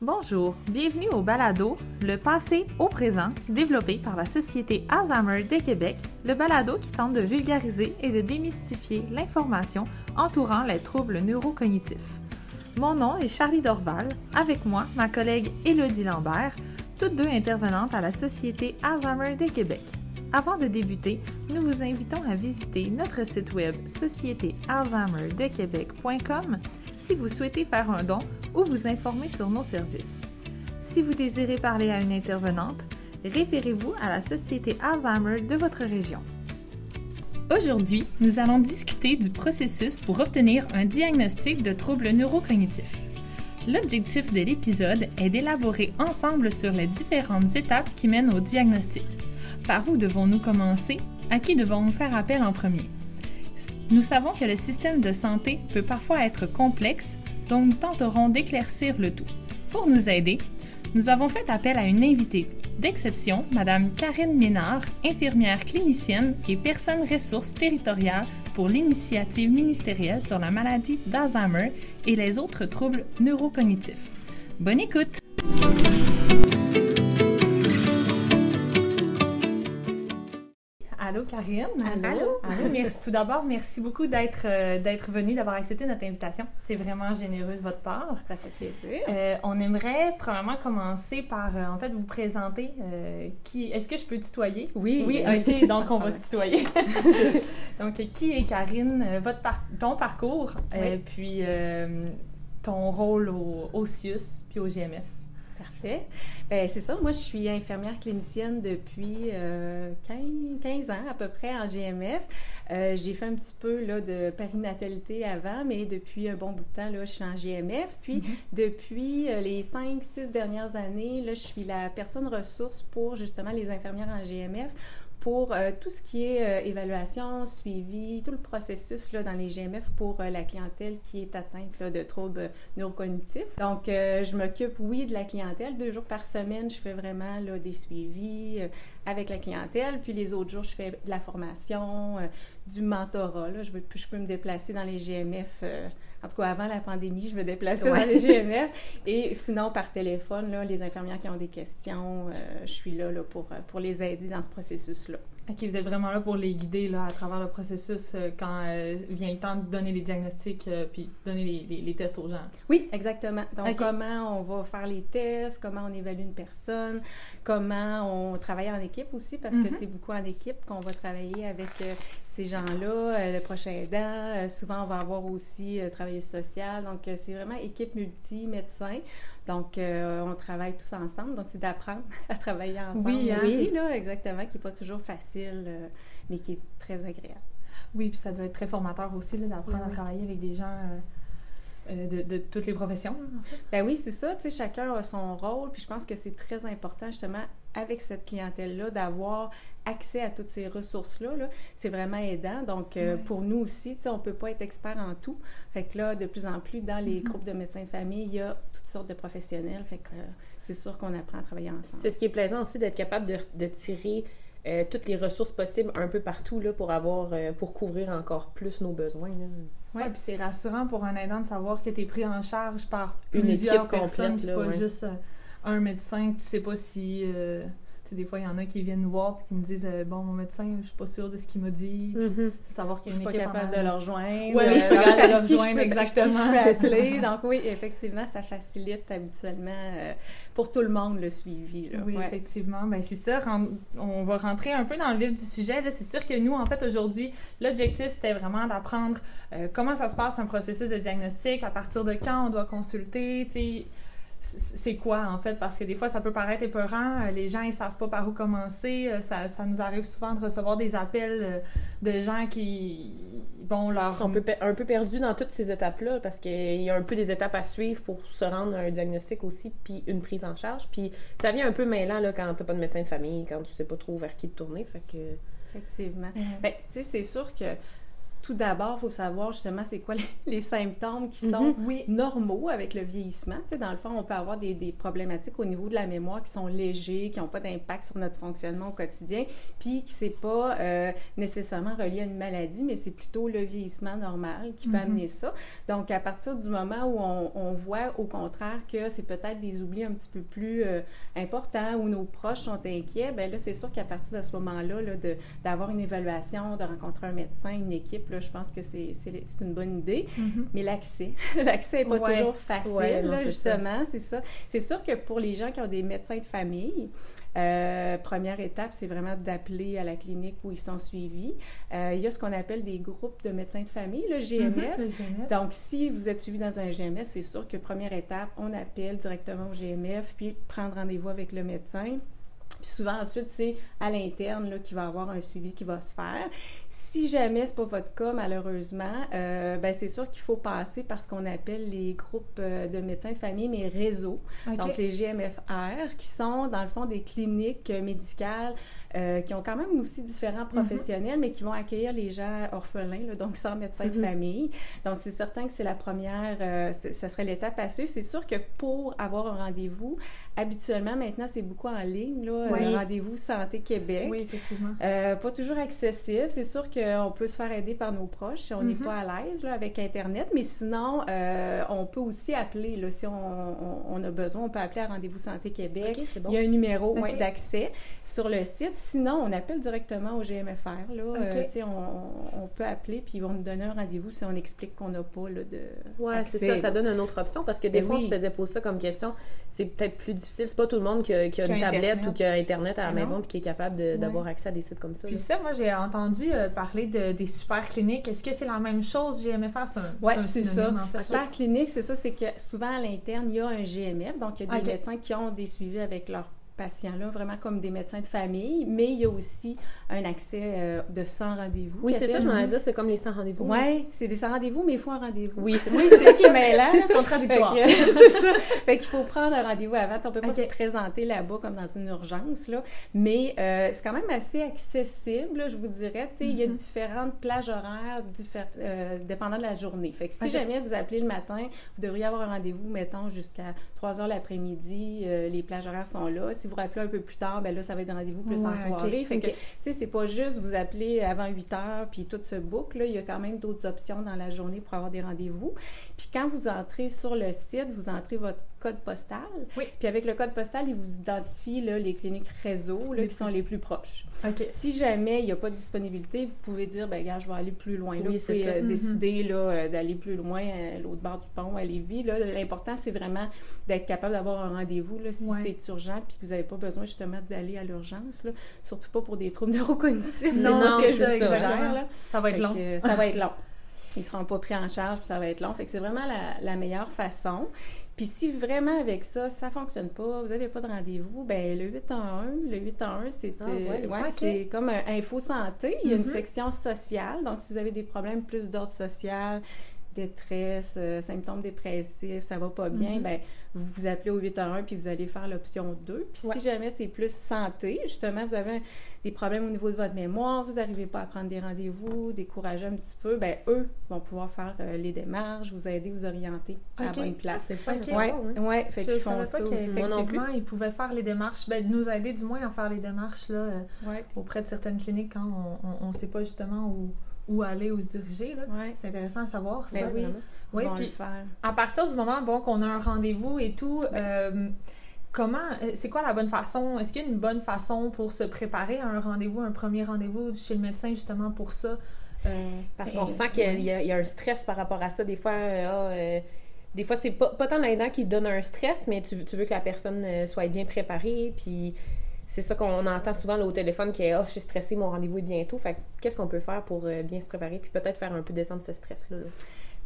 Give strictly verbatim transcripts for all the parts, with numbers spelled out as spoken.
Bonjour, bienvenue au balado « Le passé au présent » développé par la Société Alzheimer de Québec, le balado qui tente de vulgariser et de démystifier l'information entourant les troubles neurocognitifs. Mon nom est Charlie Dorval, avec moi ma collègue Élodie Lambert, toutes deux intervenantes à la Société Alzheimer de Québec. Avant de débuter, nous vous invitons à visiter notre site web société alzheimer de québec point com si vous souhaitez faire un don ou vous informer sur nos services. Si vous désirez parler à une intervenante, référez-vous à la Société Alzheimer de votre région. Aujourd'hui, nous allons discuter du processus pour obtenir un diagnostic de troubles neurocognitifs. L'objectif de l'épisode est d'élaborer ensemble sur les différentes étapes qui mènent au diagnostic. Par où devons-nous commencer? À qui devons-nous faire appel en premier? Nous savons que le système de santé peut parfois être complexe, donc nous tenterons d'éclaircir le tout. Pour nous aider, nous avons fait appel à une invitée d'exception, Mme Karine Ménard, infirmière clinicienne et personne ressource territoriale pour l'initiative ministérielle sur la maladie d'Alzheimer et les autres troubles neurocognitifs. Bonne écoute! Allô Karine. Allô. Allô. Allô. Merci. Tout d'abord, merci beaucoup d'être, euh, d'être venue, d'avoir accepté notre invitation. C'est vraiment généreux de votre part. Ça fait plaisir. Euh, on aimerait premièrement commencer par, euh, en fait, vous présenter. Euh, qui Est-ce que je peux tutoyer? Oui. Oui, ok, donc on va se tutoyer. Donc, qui est Karine? Votre par- ton parcours, oui. euh, puis euh, ton rôle au, au C I U S S S puis au G M F. Parfait. Bien, c'est ça. Moi, je suis infirmière clinicienne depuis euh, quinze, quinze ans à peu près en G M F. Euh, j'ai fait un petit peu là, de périnatalité avant, mais depuis un bon bout de temps, là, je suis en G M F. Puis, mm-hmm. depuis euh, les cinq six dernières années, là, je suis la personne ressource pour justement les infirmières en G M F pour euh, tout ce qui est euh, évaluation, suivi, tout le processus là, dans les G M F pour euh, la clientèle qui est atteinte là, de troubles neurocognitifs. Donc, euh, je m'occupe, oui, de la clientèle. Deux jours par semaine, je fais vraiment là, des suivis euh, avec la clientèle. Puis les autres jours, je fais de la formation, euh, du mentorat. Là. Je, veux, je peux me déplacer dans les G M F. Euh, en tout cas, avant la pandémie, je me déplaçais ouais. dans les G M F. Et sinon, par téléphone, là, les infirmières qui ont des questions, euh, je suis là, là pour, pour les aider dans ce processus-là. OK, vous êtes vraiment là pour les guider là, à travers le processus euh, quand euh, vient le temps de donner les diagnostics euh, puis donner les, les, les tests aux gens. Oui, exactement. Donc, okay. Comment on va faire les tests, comment on évalue une personne, comment on travaille en équipe aussi, parce mm-hmm. que c'est beaucoup en équipe qu'on va travailler avec euh, ces gens-là, euh, le prochain aidant. Euh, souvent, on va avoir aussi euh, travailleuse sociale. Donc, euh, c'est vraiment équipe multi-médecin. Donc, euh, on travaille tous ensemble. Donc, c'est d'apprendre à travailler ensemble. Oui, hein? Oui, là, exactement, qui n'est pas toujours facile. Mais qui est très agréable. Oui, puis ça doit être très formateur aussi là, d'apprendre oui. à travailler avec des gens euh, euh, de, de toutes les professions. En fait. Ben oui, c'est ça. Tu sais, chacun a son rôle, puis je pense que c'est très important justement avec cette clientèle-là d'avoir accès à toutes ces ressources-là. Là. C'est vraiment aidant. Donc, euh, oui. pour nous aussi, tu sais, on ne peut pas être expert en tout. Fait que là, de plus en plus, dans les mm-hmm. groupes de médecins de famille, il y a toutes sortes de professionnels. Fait que euh, c'est sûr qu'on apprend à travailler ensemble. C'est ce qui est plaisant aussi d'être capable de, de tirer... Euh, toutes les ressources possibles un peu partout là, pour avoir euh, pour couvrir encore plus nos besoins. Oui, puis c'est rassurant pour un aidant de savoir que tu es pris en charge par une plusieurs équipe personnes, complète, là, pas ouais. juste euh, un médecin que tu sais pas si... Euh, tu sais, des fois, il y en a qui viennent nous voir et qui me disent euh, « Bon, mon médecin, je suis pas sûre de ce qu'il m'a dit. Mm-hmm. » C'est savoir qu'il y a une équipe... Je suis pas capable de le rejoindre. Oui, je suis pas capable de le rejoindre, exactement. Je peux appeler. Donc oui, effectivement, ça facilite habituellement... Euh, pour tout le monde, le suivi. Là. Oui, ouais. effectivement. Bien, c'est ça. Rend... On va rentrer un peu dans le vif du sujet. Là. C'est sûr que nous, en fait, aujourd'hui, l'objectif, c'était vraiment d'apprendre euh, comment ça se passe un processus de diagnostic, à partir de quand on doit consulter, tu sais, c'est quoi, en fait, parce que des fois, ça peut paraître épeurant. Les gens, ils savent pas par où commencer. Ça, ça nous arrive souvent de recevoir des appels de gens qui... Bon, leur... Ils sont un peu perdus dans toutes ces étapes-là parce qu'il y a un peu des étapes à suivre pour se rendre à un diagnostic aussi, puis une prise en charge. Puis ça vient un peu mêlant là, quand t'as pas de médecin de famille, quand tu sais pas trop vers qui te tourner. Fait que... Effectivement. Mm-hmm. Bien, tu sais, c'est sûr que tout d'abord, il faut savoir justement c'est quoi les, les symptômes qui sont mm-hmm. oui, normaux avec le vieillissement. Tu sais, dans le fond, on peut avoir des, des problématiques au niveau de la mémoire qui sont légers, qui n'ont pas d'impact sur notre fonctionnement au quotidien, puis qui n'est pas euh, nécessairement relié à une maladie, mais c'est plutôt le vieillissement normal qui peut mm-hmm. amener ça. Donc, à partir du moment où on, on voit au contraire que c'est peut-être des oublis un petit peu plus euh, importants ou nos proches sont inquiets, bien là, c'est sûr qu'à partir de ce moment-là, là, de, d'avoir une évaluation, de rencontrer un médecin, une équipe, là, je pense que c'est, c'est, c'est une bonne idée. Mm-hmm. Mais l'accès, l'accès n'est pas ouais. toujours facile, ouais, non, là, c'est justement, ça. c'est ça. C'est sûr que pour les gens qui ont des médecins de famille, euh, première étape, c'est vraiment d'appeler à la clinique où ils sont suivis. Euh, il y a ce qu'on appelle des groupes de médecins de famille, le G M F. Mm-hmm, le G M F. Donc, si vous êtes suivi dans un G M F, c'est sûr que première étape, on appelle directement au G M F, puis prendre rendez-vous avec le médecin. Puis souvent, ensuite, c'est à l'interne là, qu'il va y avoir un suivi qui va se faire. Si jamais ce n'est pas votre cas, malheureusement, euh, ben c'est sûr qu'il faut passer par ce qu'on appelle les groupes de médecins de famille, mais réseaux, okay. donc les G M F R, qui sont, dans le fond, des cliniques médicales euh, qui ont quand même aussi différents professionnels, mm-hmm. mais qui vont accueillir les gens orphelins, là, donc sans médecin mm-hmm. de famille. Donc, c'est certain que c'est la première, euh, c'est, ça serait l'étape à suivre. C'est sûr que pour avoir un rendez-vous, habituellement, maintenant, c'est beaucoup en ligne, là, oui. Rendez-vous Santé Québec. Oui, effectivement. Euh, pas toujours accessible. C'est sûr qu'on peut se faire aider par nos proches si on n'est mm-hmm. pas à l'aise là, avec Internet, mais sinon, euh, on peut aussi appeler. Là, si on, on, on a besoin, on peut appeler à Rendez-vous Santé Québec. Okay, c'est bon. Il y a un numéro okay. ouais, d'accès sur le site. Sinon, on appelle directement au G M F R. Là, okay. euh, on, on peut appeler puis ils vont nous donner un rendez-vous si on explique qu'on n'a pas là, de Oui, c'est ça. Ça donne une autre option parce que des mais fois, oui. on se faisait poser ça comme question. C'est peut-être plus difficile. C'est pas tout le monde qui a, qui a une Internet. Tablette ou qui a Internet à la ah maison et qui est capable de, oui. d'avoir accès à des sites comme ça. Puis là. Ça, moi, j'ai entendu euh, parler de, des super cliniques. Est-ce que c'est la même chose, G M F R? C'est un, ouais, c'est un synonyme, ça. En fait. Super clinique, c'est ça. C'est que souvent, à l'interne, il y a un G M F. Donc, il y a des okay. médecins qui ont des suivis avec leur patients-là, vraiment comme des médecins de famille, mais il y a aussi un accès euh, de cent rendez-vous. Oui, c'est ça, je m'en ai dit, c'est comme les cent rendez-vous. Oui, ouais, c'est des cent rendez-vous, mais il faut un rendez-vous. Oui, c'est ça. Oui, c'est ça qui est mêlant. C'est contradictoire. Fait que, c'est ça. Fait qu'il faut prendre un rendez-vous avant. On ne peut pas okay. se présenter là-bas comme dans une urgence, là. Mais euh, c'est quand même assez accessible, là, je vous dirais. Tu sais, il mm-hmm. y a différentes plages horaires diffé- euh, dépendant de la journée. Fait que si okay. jamais vous appelez le matin, vous devriez avoir un rendez-vous, mettons, jusqu'à trois heures l'après-midi. Euh, les plages horaires sont là. Si vous rappelez un peu plus tard, ben là, ça va être rendez-vous plus ouais, en soirée. Okay, fait okay. que, tu sais, c'est pas juste vous appelez avant huit heures, puis tout se boucle. Là, il y a quand même d'autres options dans la journée pour avoir des rendez-vous. Puis quand vous entrez sur le site, vous entrez votre code postal. Oui. Puis avec le code postal, il vous identifie là, les cliniques réseau là, qui sont les plus proches. Okay. Si jamais il n'y a pas de disponibilité, vous pouvez dire, ben gars, je vais aller plus loin. Là, oui, vous pouvez euh, mm-hmm. décider là, euh, d'aller plus loin à l'autre bord du pont, à Lévis. Là, l'important, c'est vraiment d'être capable d'avoir un rendez-vous là, si ouais. c'est urgent, puis que vous avez pas besoin justement d'aller à l'urgence, là. Surtout pas pour des troubles neurocognitifs. Non, non c'est, c'est ça, genre, là. Ça va être fait long. Que, ça va être long. Ils ne seront pas pris en charge, puis ça va être long. Fait que c'est vraiment la, la meilleure façon. Puis si vraiment avec ça, ça ne fonctionne pas, vous n'avez pas de rendez-vous, bien le huit un un, le huit un un, c'est, ah, ouais, ouais, okay. c'est comme un Info Santé. Il y a mm-hmm. une section sociale. Donc, si vous avez des problèmes plus d'ordre social, détresse, euh, symptômes dépressifs, ça va pas bien, mm-hmm. bien, vous vous appelez au huit un un puis vous allez faire l'option deux. Puis ouais. si jamais c'est plus santé, justement, vous avez un, des problèmes au niveau de votre mémoire, vous n'arrivez pas à prendre des rendez-vous, décourager un petit peu, bien, eux vont pouvoir faire euh, les démarches, vous aider, vous orienter okay. à la bonne place. C'est fun, okay. ouais, bon, ouais. ouais. Fait je qu'ils font ça aussi. Effectivement, ils pouvaient faire les démarches, bien, nous aider du moins à faire les démarches là, ouais. auprès de certaines cliniques quand on ne sait pas justement où... où aller ou se diriger. Là. Ouais. C'est intéressant à savoir, ça. Ben oui, oui puis le faire. À partir du moment bon, qu'on a un rendez-vous et tout, ben. euh, comment, c'est quoi la bonne façon? Est-ce qu'il y a une bonne façon pour se préparer à un rendez-vous, un premier rendez-vous chez le médecin justement pour ça? Euh, Parce qu'on euh, sent qu'il y a, oui. y, a, y a un stress par rapport à ça. Des fois, euh, euh, des fois c'est pas, pas tant l'aidant qui donne un stress, mais tu, tu veux que la personne soit bien préparée, puis... C'est ça qu'on entend souvent là, au téléphone qui est « Ah, oh, je suis stressée, mon rendez-vous est bientôt. » Fait qu'est-ce qu'on peut faire pour euh, bien se préparer puis peut-être faire un peu descendre ce stress-là? Là?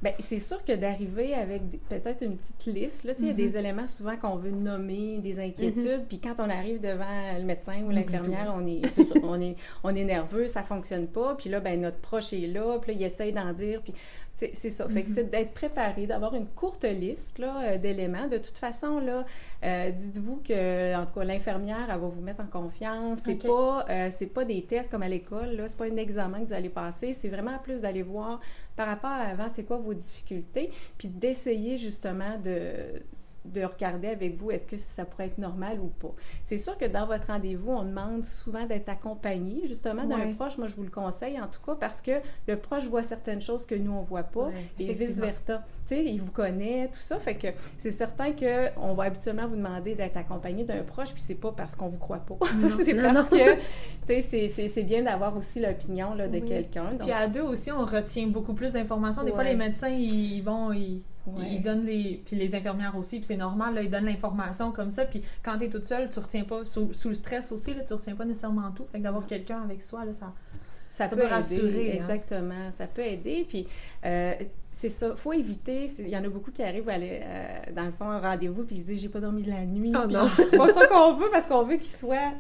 Bien, c'est sûr que d'arriver avec des, peut-être une petite liste, là, tu sais, il mm-hmm. y a des éléments souvent qu'on veut nommer, des inquiétudes, mm-hmm. puis quand on arrive devant le médecin ou l'infirmière, on est, ça, on est on est nerveux, ça fonctionne pas, puis là, ben notre proche est là, puis là, il essaye d'en dire, puis C'est ça. Mm-hmm. Fait que c'est d'être préparé, d'avoir une courte liste là, d'éléments. De toute façon, là, euh, dites-vous que, en tout cas, l'infirmière, elle va vous mettre en confiance. C'est okay. pas, euh, c'est pas des tests comme à l'école, là. C'est pas un examen que vous allez passer. C'est vraiment plus d'aller voir par rapport à avant, c'est quoi vos difficultés, puis d'essayer justement de... de regarder avec vous, est-ce que ça pourrait être normal ou pas. C'est sûr que dans votre rendez-vous, on demande souvent d'être accompagné, justement, d'un ouais. proche. Moi, je vous le conseille, en tout cas, parce que le proche voit certaines choses que nous, on ne voit pas, ouais, et vice-versa. Tu sais, il vous connaît, tout ça. Fait que c'est certain qu'on va habituellement vous demander d'être accompagné d'un proche, puis c'est pas parce qu'on vous croit pas. C'est non, parce non. que, tu sais, c'est, c'est, c'est bien d'avoir aussi l'opinion là, de oui. quelqu'un. Donc... Puis à deux aussi, on retient beaucoup plus d'informations. Des ouais. fois, les médecins, ils vont... Ils... Ouais. Ils donnent les... Puis les infirmières aussi, puis c'est normal, là, ils donnent l'information comme ça. Puis quand t'es toute seule, tu retiens pas... Sous, sous le stress aussi, là, tu retiens pas nécessairement tout. Fait que d'avoir quelqu'un avec soi, là, ça... Ça, ça peut, peut rassurer, aider, hein? Exactement. Ça peut aider. Puis, euh, c'est ça. Il faut éviter. Il y en a beaucoup qui arrivent à aller, euh, dans le fond, un rendez-vous, puis ils disent « J'ai pas dormi de la nuit. Oh, » C'est pas ça qu'on veut, parce qu'on veut qu'ils soient...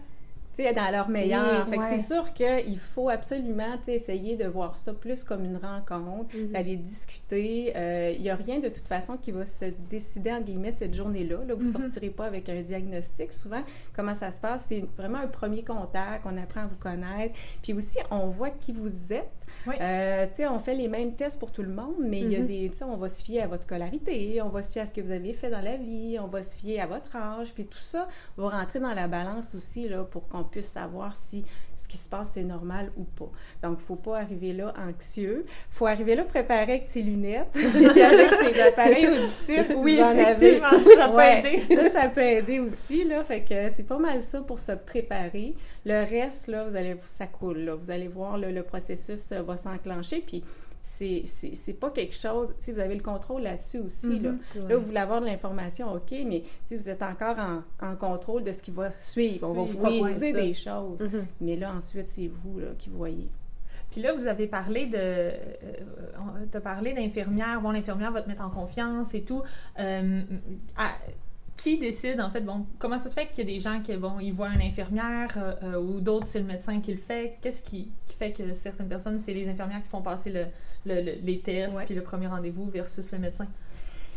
T'sais, dans leur meilleur. Oui, fait ouais. que c'est sûr qu'il faut absolument essayer de voir ça plus comme une rencontre, mm-hmm. d'aller discuter. Il euh, n'y a rien de toute façon qui va se décider, en guillemets, cette journée-là. Là, vous ne mm-hmm. sortirez pas avec un diagnostic. Souvent, comment ça se passe? C'est vraiment un premier contact. On apprend à vous connaître. Puis aussi, on voit qui vous êtes. Oui. Euh, tu sais, on fait les mêmes tests pour tout le monde, mais il mm-hmm. y a des, tu sais, on va se fier à votre scolarité, on va se fier à ce que vous avez fait dans la vie, on va se fier à votre âge, puis tout ça va rentrer dans la balance aussi, là, pour qu'on puisse savoir si ce qui se passe, c'est normal ou pas. Donc, il ne faut pas arriver là anxieux. Il faut arriver là préparé avec ses lunettes, avec ses appareils auditifs. Oui, si effectivement, ça peut ouais, aider. Ça, ça peut aider aussi, là, fait que c'est pas mal ça pour se préparer. Le reste, là, vous allez, ça coule, là. Vous allez voir, là, le processus va s'enclencher, puis c'est, c'est, c'est pas quelque chose... Vous avez le contrôle là-dessus aussi. Mm-hmm, là. Ouais. Là, vous voulez avoir de l'information, OK, mais vous êtes encore en, en contrôle de ce qui va suivre. suivre. On va vous proposer oui, des choses. Mm-hmm. Mais là, ensuite, c'est vous là, qui voyez. Puis là, vous avez parlé de... Euh, t'as parlé d'infirmière. Bon, l'infirmière va te mettre en confiance et tout. Euh, à, Qui décide, en fait, bon, comment ça se fait qu'il y a des gens qui, bon, ils voient une infirmière euh, euh, ou d'autres, c'est le médecin qui le fait? Qu'est-ce qui, qui fait que certaines personnes, c'est les infirmières qui font passer le, le, le, les tests puis le premier rendez-vous versus le médecin?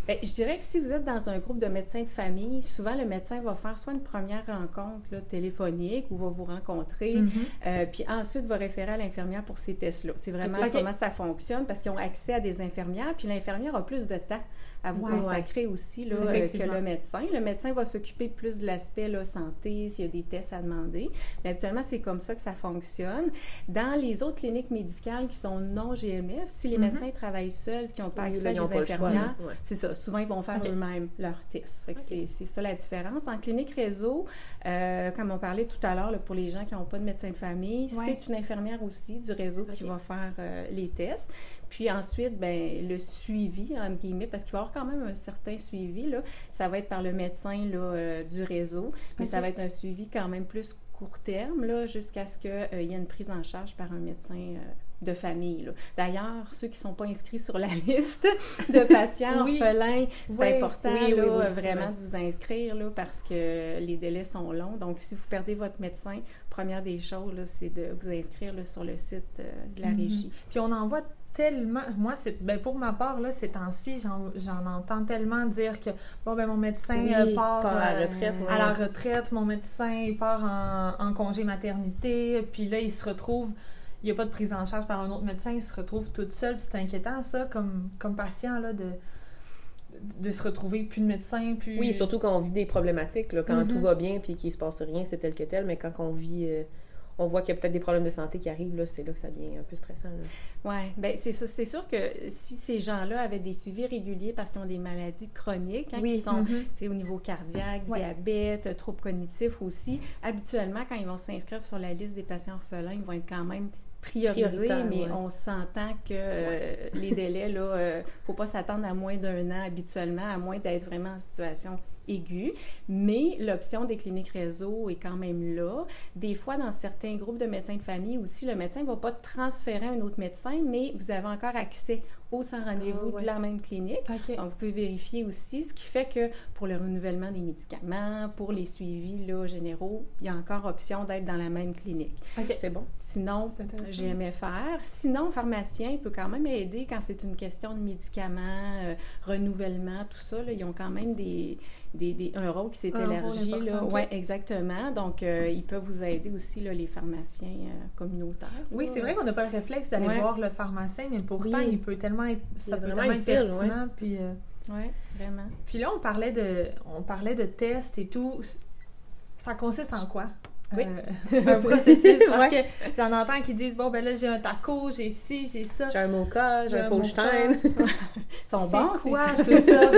Bien, je dirais que si vous êtes dans un groupe de médecins de famille, souvent le médecin va faire soit une première rencontre là, téléphonique ou va vous rencontrer, mm-hmm. euh, puis ensuite va référer à l'infirmière pour ces tests-là. C'est vraiment okay. comment ça fonctionne parce qu'ils ont accès à des infirmières, puis l'infirmière a plus de temps à vous ouais, consacrer ouais. aussi là, euh, que le médecin. Le médecin va s'occuper plus de l'aspect là, santé, s'il y a des tests à demander. Mais habituellement, c'est comme ça que ça fonctionne. Dans les autres cliniques médicales qui sont non G M F, si les mm-hmm. médecins travaillent seuls et qui n'ont pas accès oui, là, à des infirmières, ouais. c'est ça. Souvent, ils vont faire okay. eux-mêmes leurs tests. Okay. C'est, c'est ça la différence. En clinique réseau, euh, comme on parlait tout à l'heure, là, pour les gens qui n'ont pas de médecin de famille, ouais. c'est une infirmière aussi du réseau okay. qui va faire euh, les tests. Puis ensuite, ben, le suivi, entre guillemets, parce qu'il va y avoir quand même un certain suivi, là. Ça va être par le médecin là, euh, du réseau, mais okay. ça va être un suivi quand même plus court terme, là, jusqu'à ce qu'il euh, y ait une prise en charge par un médecin euh, de famille, là. D'ailleurs, ceux qui ne sont pas inscrits sur la liste de patients oui. orphelins, c'est oui. important oui, là, oui, oui, vraiment oui. de vous inscrire là, parce que les délais sont longs. Donc, si vous perdez votre médecin, première des choses, là, c'est de vous inscrire là, sur le site euh, de la mm-hmm. régie. Puis, on envoie tellement... Moi, c'est ben pour ma part, là, ces temps-ci, j'en, j'en entends tellement dire que bon, ben, mon médecin oui, part, part à, la retraite, euh, ouais. à la retraite, mon médecin il part en, en congé maternité, puis là, il se retrouve... Il n'y a pas de prise en charge par un autre médecin, il se retrouve toute seule. C'est inquiétant, ça, comme, comme patient, là, de, de, de se retrouver plus de médecin, plus... Oui, surtout quand on vit des problématiques, là, quand mm-hmm. tout va bien puis qu'il ne se passe rien, c'est tel que tel, mais quand on vit... Euh... on voit qu'il y a peut-être des problèmes de santé qui arrivent, là, c'est là que ça devient un peu stressant. Oui, bien, c'est, c'est sûr que si ces gens-là avaient des suivis réguliers parce qu'ils ont des maladies chroniques, hein, oui. qui sont mm-hmm. au niveau cardiaque, ouais. diabète, troubles cognitifs aussi, habituellement, quand ils vont s'inscrire sur la liste des patients orphelins, ils vont être quand même priorisés, mais ouais. on s'entend que euh, ouais. les délais, là, euh, faut pas s'attendre à moins d'un an habituellement, à moins d'être vraiment en situation aiguë, mais l'option des cliniques réseau est quand même là. Des fois, dans certains groupes de médecins de famille aussi, le médecin ne va pas transférer à un autre médecin, mais vous avez encore accès au sans rendez-vous ah, ouais. de la même clinique. Okay. Donc, vous pouvez vérifier aussi, ce qui fait que pour le renouvellement des médicaments, pour les suivis là, généraux, il y a encore option d'être dans la même clinique. Okay. C'est bon. Sinon, G M F R. Sinon, pharmacien peut quand même aider quand c'est une question de médicaments, euh, renouvellement, tout ça. Là, ils ont quand même des... Des, des, un rôle qui s'est un élargi. Oui, exactement. Donc, euh, ils peuvent vous aider aussi, là, les pharmaciens euh, communautaires. Oui, là. C'est vrai qu'on n'a pas le réflexe d'aller ouais. voir le pharmacien, mais pourtant, oui. il peut tellement être, ça peut tellement être pertinent. Ouais. Puis, euh... ouais, vraiment. Puis là, on parlait, de, on parlait de tests et tout. Ça consiste en quoi? Oui, euh, un processus, parce ouais. que j'en entends qui disent « Bon, ben là, j'ai un taco, j'ai ci, j'ai ça. » J'ai un mocha, j'ai un Folstein. Ils sont bons, c'est quoi, tout ça?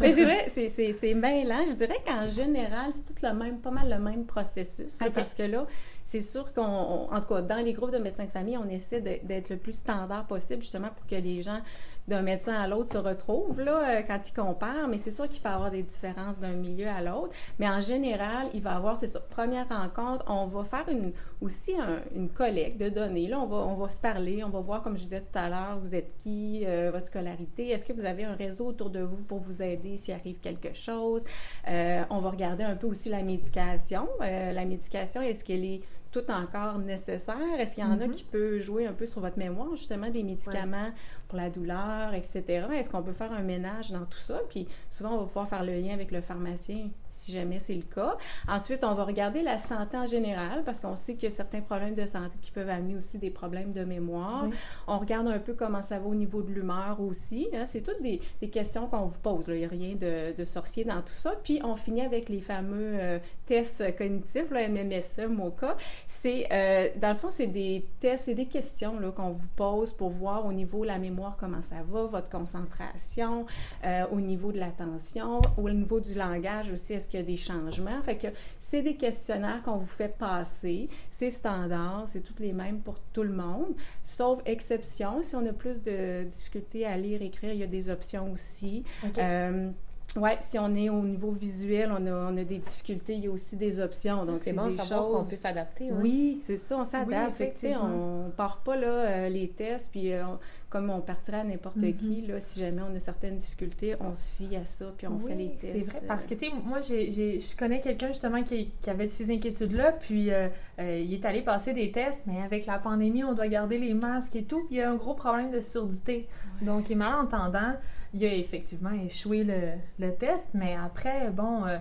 Mais c'est vrai, c'est, c'est, c'est mêlant. Je dirais qu'en général, c'est tout le même, pas mal le même processus. Okay. Parce que là, c'est sûr qu'on, on, en tout cas, dans les groupes de médecins de famille, on essaie de, d'être le plus standard possible, justement, pour que les gens... d'un médecin à l'autre se retrouve là, quand ils comparent, mais c'est sûr qu'il peut y avoir des différences d'un milieu à l'autre, mais en général, il va y avoir, c'est sûr, première rencontre, on va faire une, aussi un, une collecte de données, là, on va, on va se parler, on va voir, comme je disais tout à l'heure, vous êtes qui, euh, votre scolarité, est-ce que vous avez un réseau autour de vous pour vous aider s'il arrive quelque chose, euh, on va regarder un peu aussi la médication, euh, la médication, est-ce qu'elle est tout encore nécessaire? Est-ce qu'il y en mm-hmm. a qui peut jouer un peu sur votre mémoire, justement, des médicaments ouais. pour la douleur, et cetera? Est-ce qu'on peut faire un ménage dans tout ça? Puis souvent, on va pouvoir faire le lien avec le pharmacien, si jamais c'est le cas. Ensuite, on va regarder la santé en général, parce qu'on sait qu'il y a certains problèmes de santé qui peuvent amener aussi des problèmes de mémoire. Oui. On regarde un peu comment ça va au niveau de l'humeur aussi. Hein? C'est toutes des, des questions qu'on vous pose. Là. Il n'y a rien de, de sorcier dans tout ça. Puis, on finit avec les fameux euh, tests cognitifs, là, M M S E, MOCA. C'est, euh, dans le fond, c'est des tests, c'est des questions là, qu'on vous pose pour voir au niveau de la mémoire comment ça va, votre concentration, euh, au niveau de l'attention, au niveau du langage aussi, est-ce qu'il y a des changements? Fait que c'est des questionnaires qu'on vous fait passer, c'est standard, c'est toutes les mêmes pour tout le monde, sauf exception, si on a plus de difficultés à lire, écrire, il y a des options aussi. Okay. Euh, Oui, si on est au niveau visuel, on a, on a des difficultés, il y a aussi des options. Donc, c'est, c'est bon de savoir choses... qu'on peut s'adapter. Hein? Oui, c'est ça, on s'adapte. Oui, fait que, on ne part pas là, euh, les tests, puis euh, on, comme on partirait à n'importe mm-hmm. qui, là, si jamais on a certaines difficultés, on se fie à ça, puis on oui, fait les tests. C'est vrai, parce que tu sais, moi, j'ai, j'ai, je connais quelqu'un justement qui, qui avait ces inquiétudes-là, puis euh, euh, il est allé passer des tests, mais avec la pandémie, on doit garder les masques et tout, puis il y a un gros problème de surdité. Ouais. Donc, il est malentendant. Il a effectivement échoué le, le test, mais après, bon, euh,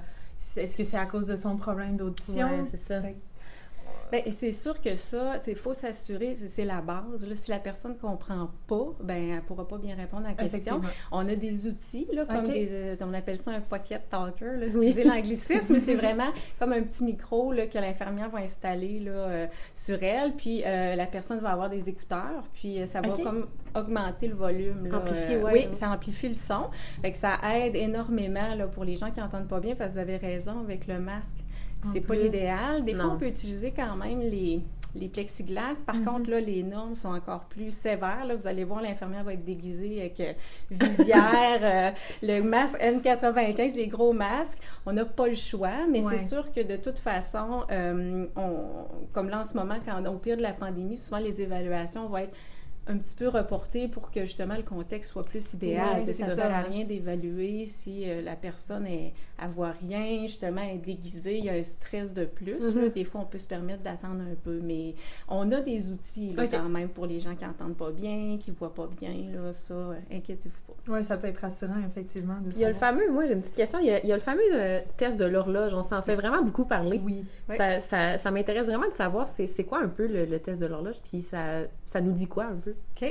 est-ce que c'est à cause de son problème d'audition? Oui, c'est ça. Fait... Bien, c'est sûr que ça, il faut s'assurer, c'est, c'est la base. Là, si la personne ne comprend pas, bien, elle ne pourra pas bien répondre à la question. On a des outils, là, comme okay. des, euh, on appelle ça un pocket talker, là, excusez oui. l'anglicisme, mais c'est vraiment comme un petit micro là, que l'infirmière va installer là, euh, sur elle, puis euh, la personne va avoir des écouteurs, puis euh, ça va okay. comme augmenter le volume. Là, amplifier, euh, ouais, oui. Oui, ça amplifie le son. Fait que ça aide énormément là, pour les gens qui n'entendent pas bien, parce que vous avez raison, avec le masque, c'est pas l'idéal. Des non. fois, on peut utiliser quand même les, les plexiglas. Par mm-hmm. contre, là, les normes sont encore plus sévères. Là. Vous allez voir, l'infirmière va être déguisée avec euh, visière, euh, le masque N quatre-vingt-quinze, les gros masques. On n'a pas le choix, mais ouais. c'est sûr que de toute façon, euh, on, comme là en ce moment, quand, au pire de la pandémie, souvent les évaluations vont être un petit peu reporté pour que justement le contexte soit plus idéal. Ouais, c'est ça ne sert à rien d'évaluer si euh, la personne est, elle voit rien, justement elle est déguisée, il y a un stress de plus. Mm-hmm. Là, des fois, on peut se permettre d'attendre un peu, mais on a des outils là, okay. quand même pour les gens qui n'entendent pas bien, qui ne voient pas bien, là, ça, euh, inquiétez-vous pas. Oui, ça peut être rassurant, effectivement. De il y a savoir. Le fameux, moi j'ai une petite question, il y a, il y a le fameux euh, test de l'horloge, on s'en fait vraiment beaucoup parler. Oui. Ça, oui. ça, ça m'intéresse vraiment de savoir c'est, c'est quoi un peu le, le test de l'horloge, puis ça, ça nous dit quoi un peu? OK.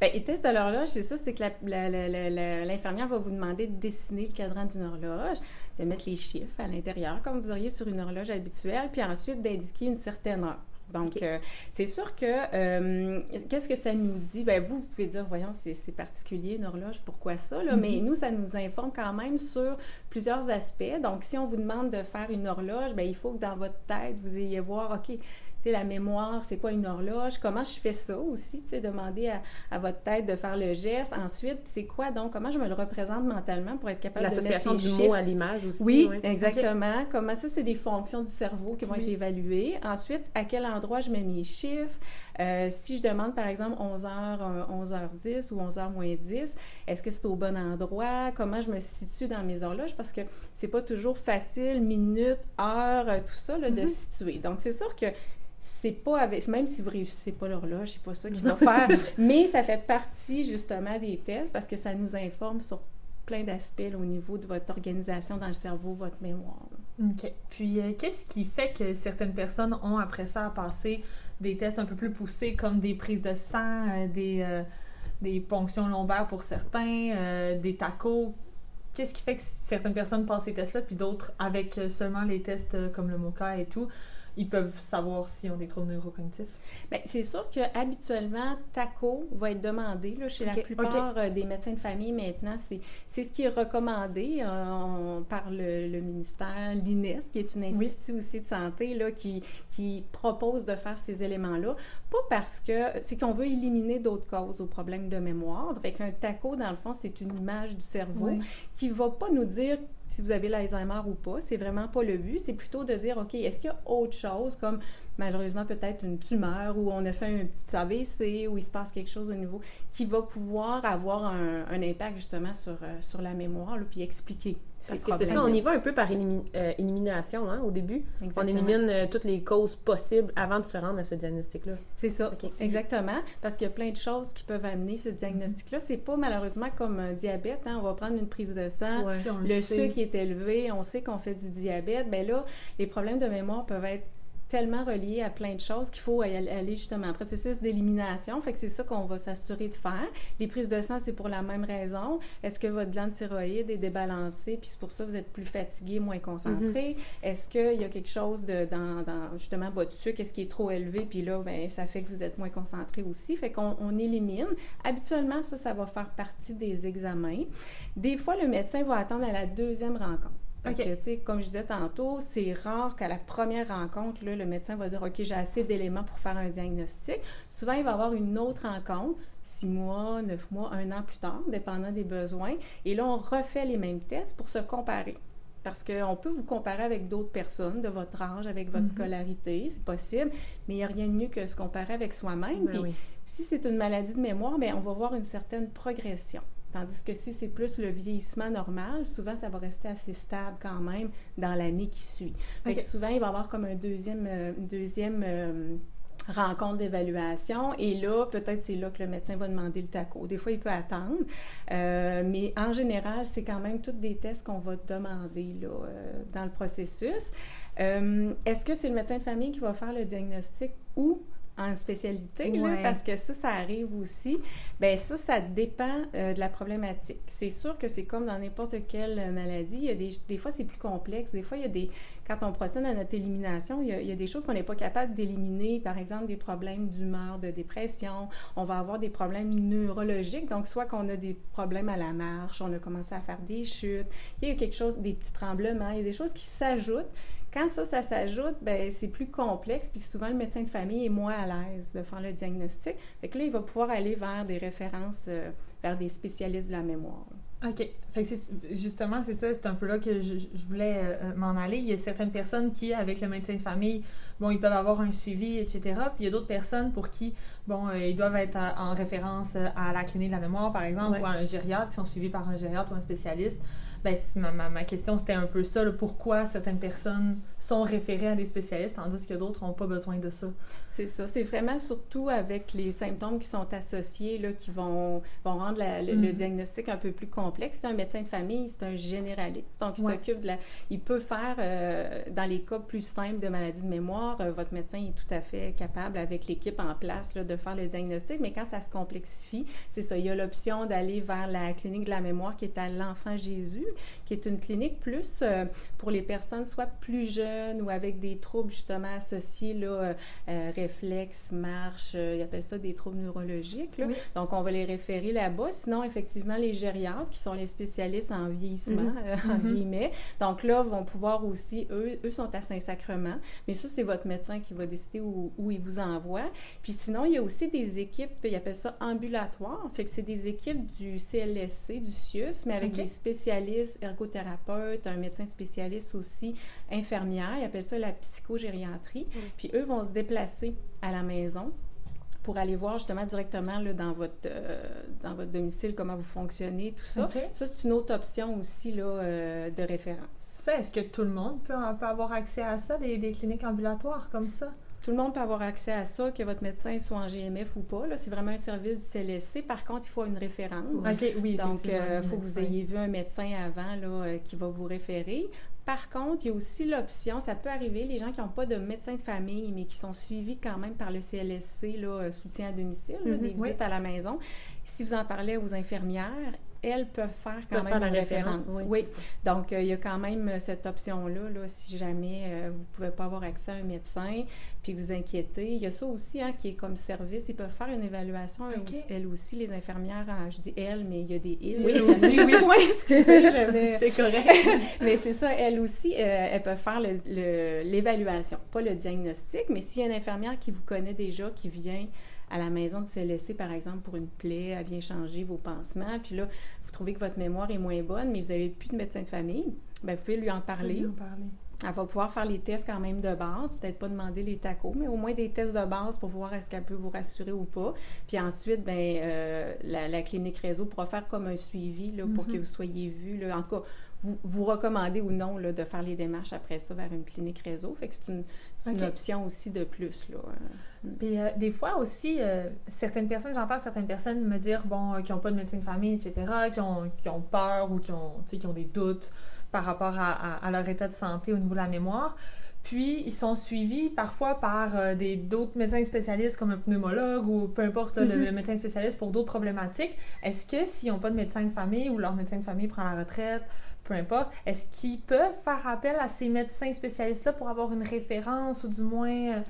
Bien, les tests de l'horloge, c'est ça, c'est que la, la, la, la, l'infirmière va vous demander de dessiner le cadran d'une horloge, de mettre les chiffres à l'intérieur, comme vous auriez sur une horloge habituelle, puis ensuite d'indiquer une certaine heure. Donc, okay. euh, c'est sûr que, euh, qu'est-ce que ça nous dit? Bien, vous, vous pouvez dire, voyons, c'est, c'est particulier, une horloge, pourquoi ça? Là? Mm-hmm. Mais nous, ça nous informe quand même sur plusieurs aspects. Donc, si on vous demande de faire une horloge, bien, il faut que dans votre tête, vous ayez voir, OK, tu sais, la mémoire, c'est quoi une horloge? Comment je fais ça aussi? Tu sais, demander à, à votre tête de faire le geste. Ensuite, c'est quoi donc? Comment je me le représente mentalement pour être capable de mettre les chiffres? L'association du mot à l'image aussi. Oui, oui. exactement. Okay. Comment ça, c'est des fonctions du cerveau qui vont oui. être évaluées. Ensuite, à quel endroit je mets mes chiffres? Euh, si je demande, par exemple, onze heures, onze heures dix ou onze heures moins dix, est-ce que c'est au bon endroit? Comment je me situe dans mes horloges? Parce que c'est pas toujours facile, minutes, heures, tout ça, là, mm-hmm. de situer. Donc, c'est sûr que c'est pas avec, même si vous réussissez pas l'horloge, c'est pas ça qui va faire, mais ça fait partie, justement, des tests parce que ça nous informe sur plein d'aspects là, au niveau de votre organisation dans le cerveau, votre mémoire. OK. Puis, euh, qu'est-ce qui fait que certaines personnes ont, après ça, à passer des tests un peu plus poussés, comme des prises de sang, euh, des, euh, des ponctions lombaires pour certains, euh, des tacos? Qu'est-ce qui fait que certaines personnes passent ces tests-là, puis d'autres, avec seulement les tests comme le MOCA et tout, ils peuvent savoir s'ils ont des troubles neurocognitifs? Bien, c'est sûr qu'habituellement, TACO va être demandé là, chez okay. la plupart okay. des médecins de famille maintenant. C'est, c'est ce qui est recommandé euh, on, par le, le ministère, l'I N E S, qui est une institution oui. aussi de santé, là, qui, qui propose de faire ces éléments-là. Pas parce que... C'est qu'on veut éliminer d'autres causes aux problèmes de mémoire. Fait qu'un TACO, dans le fond, c'est une image du cerveau oui. qui ne va pas nous dire si vous avez l'Alzheimer ou pas. C'est vraiment pas le but. C'est plutôt de dire, OK, est-ce qu'il y a autre chose, comme malheureusement peut-être une tumeur ou on a fait un petit A V C ou il se passe quelque chose au niveau qui va pouvoir avoir un, un impact justement sur, sur la mémoire là, puis expliquer. Parce que c'est ça, on y va un peu par élimi- euh, élimination hein, au début. Exactement. On élimine euh, toutes les causes possibles avant de se rendre à ce diagnostic-là. C'est ça, okay. exactement, parce qu'il y a plein de choses qui peuvent amener ce diagnostic-là. C'est pas malheureusement comme un diabète, hein, on va prendre une prise de sang, ouais, le, le sucre est élevé, on sait qu'on fait du diabète. Bien là, les problèmes de mémoire peuvent être tellement relié à plein de choses qu'il faut aller justement en processus d'élimination. Fait que c'est ça qu'on va s'assurer de faire. Les prises de sang, c'est pour la même raison. Est-ce que votre glande thyroïde est débalancée, puis c'est pour ça que vous êtes plus fatigué, moins concentré? Mm-hmm. Est-ce qu'il y a quelque chose de, dans, dans justement votre sucre, est-ce qu'il est trop élevé? Puis là, bien, ça fait que vous êtes moins concentré aussi. Fait qu'on on élimine. Habituellement, ça, ça va faire partie des examens. Des fois, le médecin va attendre à la deuxième rencontre. Parce okay. que, tu sais, comme je disais tantôt, c'est rare qu'à la première rencontre, là, le médecin va dire « OK, j'ai assez d'éléments pour faire un diagnostic ». Souvent, il va y avoir une autre rencontre, six mois, neuf mois, un an plus tard, dépendant des besoins. Et là, on refait les mêmes tests pour se comparer. Parce qu'on peut vous comparer avec d'autres personnes de votre âge, avec votre mm-hmm. scolarité, c'est possible, mais il n'y a rien de mieux que se comparer avec soi-même. Ben oui. Si c'est une maladie de mémoire, bien, on va voir une certaine progression. Tandis que si c'est plus le vieillissement normal, souvent, ça va rester assez stable quand même dans l'année qui suit. Fait okay. que souvent, il va y avoir comme un deuxième, euh, deuxième euh, rencontre d'évaluation. Et là, peut-être c'est là que le médecin va demander le TACO. Des fois, il peut attendre. Euh, mais en général, c'est quand même tous des tests qu'on va demander là, euh, dans le processus. Euh, est-ce que c'est le médecin de famille qui va faire le diagnostic ou en spécialité, ouais. là, parce que ça, ça arrive aussi. Bien ça, ça dépend euh, de la problématique. C'est sûr que c'est comme dans n'importe quelle maladie. Il y a des, des fois, c'est plus complexe. Des fois, il y a des... Quand on procède à notre élimination, il y a, il y a des choses qu'on n'est pas capable d'éliminer. Par exemple, des problèmes d'humeur, de dépression. On va avoir des problèmes neurologiques. Donc, soit qu'on a des problèmes à la marche, on a commencé à faire des chutes. Il y a quelque chose, des petits tremblements. Il y a des choses qui s'ajoutent. Quand ça, ça s'ajoute, bien, c'est plus complexe, puis souvent, le médecin de famille est moins à l'aise de faire le diagnostic. Fait que là, il va pouvoir aller vers des références, euh, vers des spécialistes de la mémoire. OK. Fait que c'est, justement, c'est ça, c'est un peu là que je, je voulais euh, m'en aller. Il y a certaines personnes qui, avec le médecin de famille, bon, ils peuvent avoir un suivi, et cetera. Puis il y a d'autres personnes pour qui, bon, euh, ils doivent être à, en référence à la clinique de la mémoire, par exemple, ouais. ou à un gériatre, qui sont suivis par un gériatre ou un spécialiste. Bien, ma, ma, ma question, c'était un peu ça, là, pourquoi certaines personnes sont référées à des spécialistes, tandis que d'autres n'ont pas besoin de ça. C'est ça. C'est vraiment surtout avec les symptômes qui sont associés, là, qui vont, vont rendre la, le, mm. le diagnostic un peu plus complexe. C'est un médecin de famille, c'est un généraliste. Donc, il ouais. s'occupe de la... Il peut faire, euh, dans les cas plus simples de maladie de mémoire, euh, votre médecin est tout à fait capable, avec l'équipe en place, là, de faire le diagnostic. Mais quand ça se complexifie, c'est ça. Il y a l'option d'aller vers la clinique de la mémoire qui est à l'Enfant-Jésus, qui est une clinique plus euh, pour les personnes soit plus jeunes ou avec des troubles justement associés, là, euh, euh, réflexes, marche, euh, ils appellent ça des troubles neurologiques. Là. Oui. Donc, on va les référer là-bas. Sinon, effectivement, les gériatres, qui sont les spécialistes en vieillissement, mm-hmm. euh, en mm-hmm. guillemets, donc là, vont pouvoir aussi, eux, eux sont à Saint-Sacrement. Mais ça, c'est votre médecin qui va décider où, où il vous envoie. Puis sinon, il y a aussi des équipes, ils appellent ça ambulatoires. Fait que c'est des équipes du C L S C, du C I U S S S, mais avec okay. des spécialistes ergothérapeutes, un médecin spécialiste aussi, infirmière, ils appellent ça la psychogériatrie, mmh. puis eux vont se déplacer à la maison pour aller voir justement directement là, dans, votre, euh, dans votre domicile comment vous fonctionnez, tout ça. Okay. Ça, c'est une autre option aussi là, euh, de référence. Ça, est-ce que tout le monde peut, peut avoir accès à ça, des, des cliniques ambulatoires comme ça? Tout le monde peut avoir accès à ça, que votre médecin soit en G M F ou pas. Là, c'est vraiment un service du C L S C. Par contre, il faut une référence. Okay, oui, donc, il euh, faut que vous ayez vu un médecin avant là, euh, qui va vous référer. Par contre, il y a aussi l'option, ça peut arriver, les gens qui n'ont pas de médecin de famille, mais qui sont suivis quand même par le C L S C, là, soutien à domicile, là, mm-hmm, des oui. visites à la maison. Si vous en parlez aux infirmières, elles peuvent faire quand peuvent même faire une référence. référence. Oui, oui. Donc, euh, il y a quand même cette option-là, là, si jamais euh, vous ne pouvez pas avoir accès à un médecin, puis vous inquiétez. Il y a ça aussi hein, qui est comme service. Ils peuvent faire une évaluation, okay. elles aussi, les infirmières. Hein, je dis elles, mais il y a des « ils ». Oui, aussi, oui. oui. Excusez, j'avais... C'est correct. Mais c'est ça, elles aussi, euh, elles peuvent faire le, le, l'évaluation, pas le diagnostic, mais s'il y a une infirmière qui vous connaît déjà, qui vient... à la maison du C L S C, par exemple, pour une plaie, elle vient changer vos pansements. Puis là, vous trouvez que votre mémoire est moins bonne, mais vous n'avez plus de médecin de famille, bien, vous pouvez lui en parler. Lui en parler. Elle va pouvoir faire les tests quand même de base, peut-être pas demander les tacos, mais au moins des tests de base pour voir est-ce qu'elle peut vous rassurer ou pas. Puis ensuite, bien, euh, la, la clinique réseau pourra faire comme un suivi là, pour mm-hmm. que vous soyez vu. Là, en tout cas, vous, vous recommandez ou non là, de faire les démarches après ça vers une clinique réseau. Fait que c'est une, c'est okay. une option aussi de plus. Là. Puis euh, des fois aussi, euh, certaines personnes, j'entends certaines personnes me dire, bon, euh, qui n'ont pas de médecin de famille, et cetera, qui ont, qui ont peur ou qui ont, qui ont des doutes par rapport à, à, à leur état de santé au niveau de la mémoire. Puis, ils sont suivis parfois par euh, des, d'autres médecins spécialistes comme un pneumologue ou peu importe mm-hmm. le, le médecin spécialiste pour d'autres problématiques. Est-ce que s'ils n'ont pas de médecin de famille ou leur médecin de famille prend la retraite, peu importe, est-ce qu'ils peuvent faire appel à ces médecins spécialistes-là pour avoir une référence ou du moins... Euh,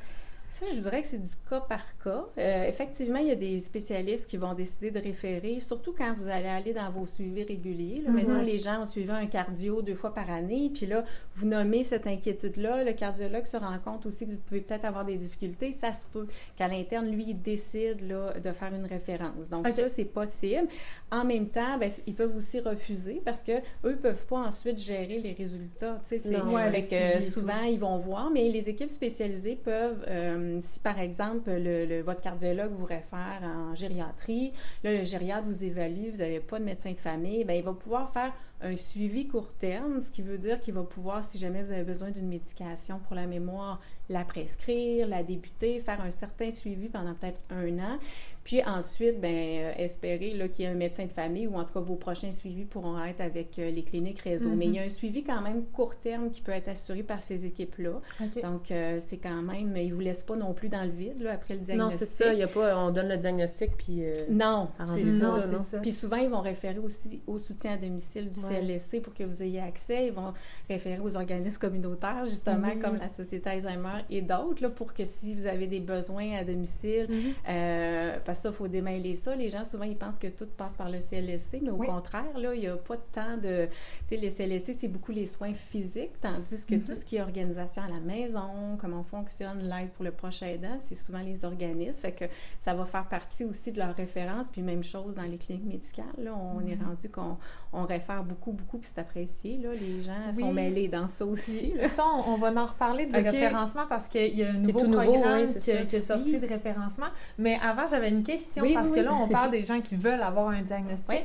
Ça, je vous dirais que c'est du cas par cas. Euh, effectivement, il y a des spécialistes qui vont décider de référer, surtout quand vous allez aller dans vos suivis réguliers. Là. Mm-hmm. Maintenant, les gens ont suivi un cardio deux fois par année, puis là, vous nommez cette inquiétude-là. Le cardiologue se rend compte aussi que vous pouvez peut-être avoir des difficultés. Ça se peut qu'à l'interne, lui, il décide là, de faire une référence. Donc, okay. ça, c'est possible. En même temps, bien, ils peuvent aussi refuser parce qu'eux ne peuvent pas ensuite gérer les résultats. Tu sais, c'est, non, ouais, avec, euh, souvent, ils vont voir, mais les équipes spécialisées peuvent... Euh, si, par exemple, le, le, votre cardiologue vous réfère en gériatrie, là, le gériatre vous évalue, vous n'avez pas de médecin de famille, bien, il va pouvoir faire un suivi court terme, ce qui veut dire qu'il va pouvoir, si jamais vous avez besoin d'une médication pour la mémoire, la prescrire, la débuter, faire un certain suivi pendant peut-être un an, puis ensuite, bien, espérer là, qu'il y ait un médecin de famille ou en tout cas vos prochains suivis pourront être avec euh, les cliniques réseau. Mm-hmm. Mais il y a un suivi quand même court terme qui peut être assuré par ces équipes-là. Okay. Donc, euh, c'est quand même, ils ne vous laissent pas non plus dans le vide là, après le diagnostic. Non, c'est ça, il n'y a pas, on donne le diagnostic puis... Euh, non, c'est ça, là, c'est non? ça. Puis souvent, ils vont référer aussi au soutien à domicile du ouais. C L S C pour que vous ayez accès. Ils vont référer aux organismes communautaires, justement, mm-hmm. comme la Société Alzheimer et d'autres, là, pour que si vous avez des besoins à domicile, mm-hmm. euh, parce que ça, il faut démêler ça. Les gens, souvent, ils pensent que tout passe par le C L S C, mais au oui. contraire, là, il n'y a pas de temps de... Tu sais, le C L S C, c'est beaucoup les soins physiques, tandis que mm-hmm. tout ce qui est organisation à la maison, comment on fonctionne, l'aide pour le proche aidant, c'est souvent les organismes. Fait que ça va faire partie aussi de leur référence. Puis même chose dans les cliniques médicales, là, on mm-hmm. est rendu qu'on on réfère beaucoup, beaucoup, puis c'est apprécié, là. Les gens oui. sont mêlés dans ça aussi, là. Ça, on, on va en reparler du okay. référencement parce qu'il y a un nouveau programme nouveau, oui, qui, ça, qui est sorti oui. de référencement. Mais avant, j'avais une question oui, parce oui. que là, on parle des gens qui veulent avoir un diagnostic. Oui.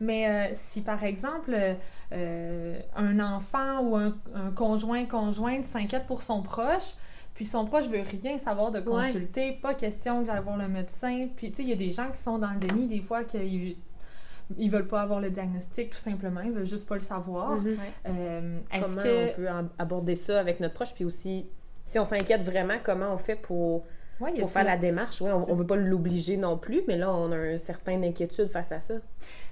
Mais euh, si, par exemple, euh, un enfant ou un, un conjoint, conjointe s'inquiète pour son proche, puis son proche veut rien savoir de consulter, ouais. pas question que j'aille voir le médecin. Puis, tu sais, il y a des gens qui sont dans le déni des fois qu'ils... Ils veulent pas avoir le diagnostic, tout simplement. Ils veulent juste pas le savoir. Mm-hmm. Euh, est-ce comment que... on peut aborder ça avec notre proche? Puis aussi, si on s'inquiète vraiment, comment on fait pour, ouais, pour faire la démarche? Ouais, on ne veut pas l'obliger non plus, mais là, on a une certaine inquiétude face à ça.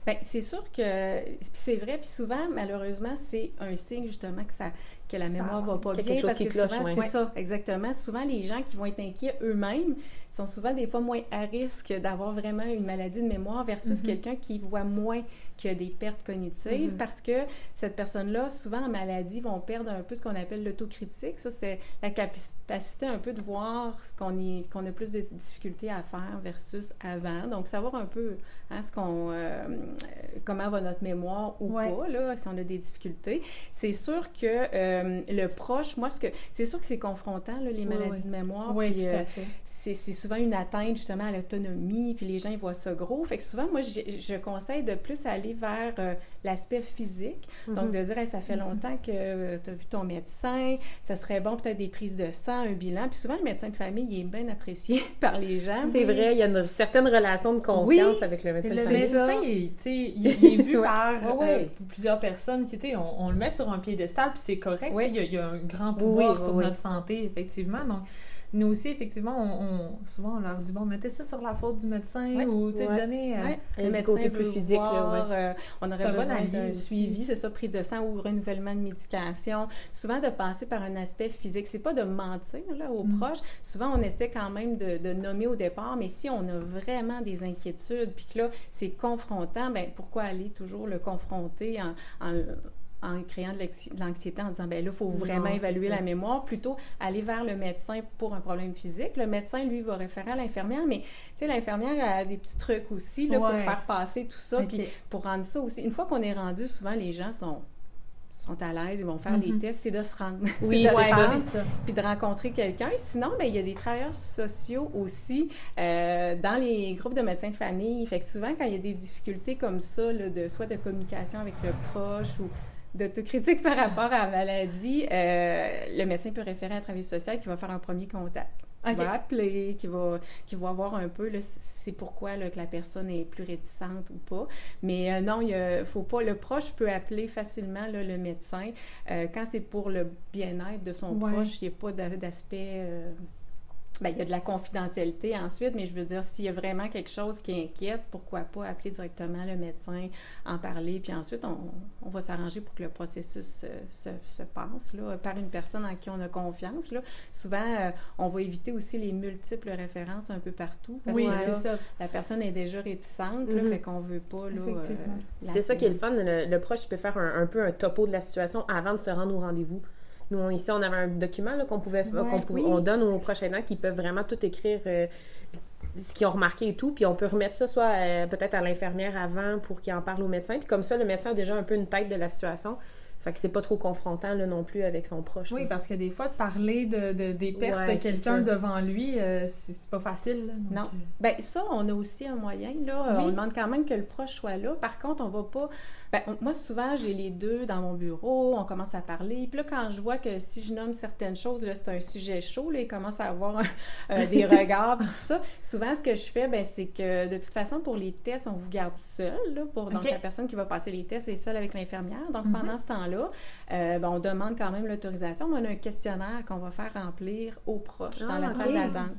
Bien, c'est sûr que c'est vrai. Puis souvent, malheureusement, c'est un signe justement que ça... que la mémoire ne va pas bien, parce que cloche, souvent, ouais. c'est ça, exactement. Souvent, les gens qui vont être inquiets eux-mêmes sont souvent des fois moins à risque d'avoir vraiment une maladie de mémoire versus mm-hmm. quelqu'un qui voit moins que des pertes cognitives, mm-hmm. parce que cette personne-là, souvent en maladie, vont perdre un peu ce qu'on appelle l'autocritique. Ça, c'est la capacité un peu de voir ce qu'on, est, qu'on a plus de difficultés à faire versus avant. Donc, savoir un peu hein, ce qu'on, euh, comment va notre mémoire ou ouais. pas, là, si on a des difficultés. C'est sûr que... Euh, euh, le proche, moi, ce que c'est sûr que c'est confrontant, là, les oui, maladies oui. de mémoire. Oui, puis, tout euh, à fait. C'est, c'est souvent une atteinte, justement, à l'autonomie, puis les gens, ils voient ça gros. Fait que souvent, moi, je, je conseille de plus aller vers euh, l'aspect physique. Mm-hmm. Donc, de dire, hey, ça fait mm-hmm. longtemps que euh, tu as vu ton médecin, ça serait bon peut-être des prises de sang, un bilan. Puis souvent, le médecin de famille, il est bien apprécié par les gens. C'est mais... vrai, il y a une certaine relation de confiance oui, avec le médecin de famille. Le médecin, il, il, il est vu par ouais. euh, plusieurs personnes. On, on le met sur un piédestal, puis c'est correct. Oui. Il, y a, il y a un grand pouvoir oui, sur oui. notre santé, effectivement. Donc, nous aussi, effectivement, on, on, souvent, on leur dit, bon, mettez ça sur la faute du médecin oui. ou, tu sais, oui. donnez... Oui. Euh, le, le côté plus physique, voir, là, ouais. euh, on aurait besoin d'un suivi, c'est ça, prise de sang ou renouvellement de médication. Souvent, de passer par un aspect physique. C'est pas de mentir, là, aux mm. proches. Souvent, on essaie quand même de, de nommer au départ, mais si on a vraiment des inquiétudes, puis que là, c'est confrontant, bien, pourquoi aller toujours le confronter en... en en créant de l'anxiété, en disant, bien là, il faut vraiment non, évaluer la mémoire, plutôt aller vers le médecin pour un problème physique. Le médecin, lui, va référer à l'infirmière, mais, tu sais, l'infirmière a des petits trucs aussi, là, ouais. pour faire passer tout ça, okay. puis pour rendre ça aussi. Une fois qu'on est rendu, souvent, les gens sont... sont à l'aise, ils vont faire mm-hmm. les tests, c'est de se rendre. Oui, de ouais, se rendre, c'est ça. Puis de rencontrer quelqu'un. Sinon, bien, il y a des travailleurs sociaux aussi euh, dans les groupes de médecins de famille. Fait que souvent, quand il y a des difficultés comme ça, là, de, soit de communication avec le proche ou d'autocritique par rapport à la maladie, euh, le médecin peut référer à un travailleur social qui va faire un premier contact. Qui okay. va appeler, qui va, qui va voir un peu là, c'est pourquoi là, que la personne est plus réticente ou pas. Mais euh, non, il ne faut pas. Le proche peut appeler facilement là, le médecin. Euh, quand c'est pour le bien-être de son ouais. proche, il n'y a pas d'aspect... Euh, ben, il y a de la confidentialité ensuite, mais je veux dire, s'il y a vraiment quelque chose qui inquiète, pourquoi pas appeler directement le médecin, en parler, puis ensuite, on, on va s'arranger pour que le processus se, se, se passe là, par une personne en qui on a confiance. Là. Souvent, euh, on va éviter aussi les multiples références un peu partout, parce oui, que là, c'est ça. La personne est déjà réticente, là, mm-hmm. fait qu'on veut pas... Là, euh, c'est ça qui est le fun, le, le proche il peut faire un, un peu un topo de la situation avant de se rendre au rendez-vous. Nous, on, ici, on avait un document là, qu'on pouvait, ouais, qu'on pouvait oui. on donne aux proches aidants qui peuvent vraiment tout écrire euh, ce qu'ils ont remarqué et tout. Puis on peut remettre ça soit euh, peut-être à l'infirmière avant pour qu'il en parle au médecin. Puis comme ça, le médecin a déjà un peu une tête de la situation. Fait que c'est pas trop confrontant là, non plus avec son proche. Oui, là. Parce que des fois, parler de, de, des pertes ouais, de quelqu'un devant lui, euh, c'est, c'est pas facile. Là, donc... Non. Bien, ça, on a aussi un moyen. Là, oui. On demande quand même que le proche soit là. Par contre, on va pas... Bien, on, moi, souvent, j'ai les deux dans mon bureau, on commence à parler. Puis là, quand je vois que si je nomme certaines choses, là, c'est un sujet chaud, là, ils commencent à avoir euh, des regards, puis tout ça. Souvent, ce que je fais, bien, c'est que de toute façon, pour les tests, on vous garde seul. Là, pour, donc, okay. la personne qui va passer les tests est seule avec l'infirmière. Donc, mm-hmm. pendant ce temps-là, Euh, ben on demande quand même l'autorisation, mais on a un questionnaire qu'on va faire remplir aux proches ah, dans la okay. salle d'attente.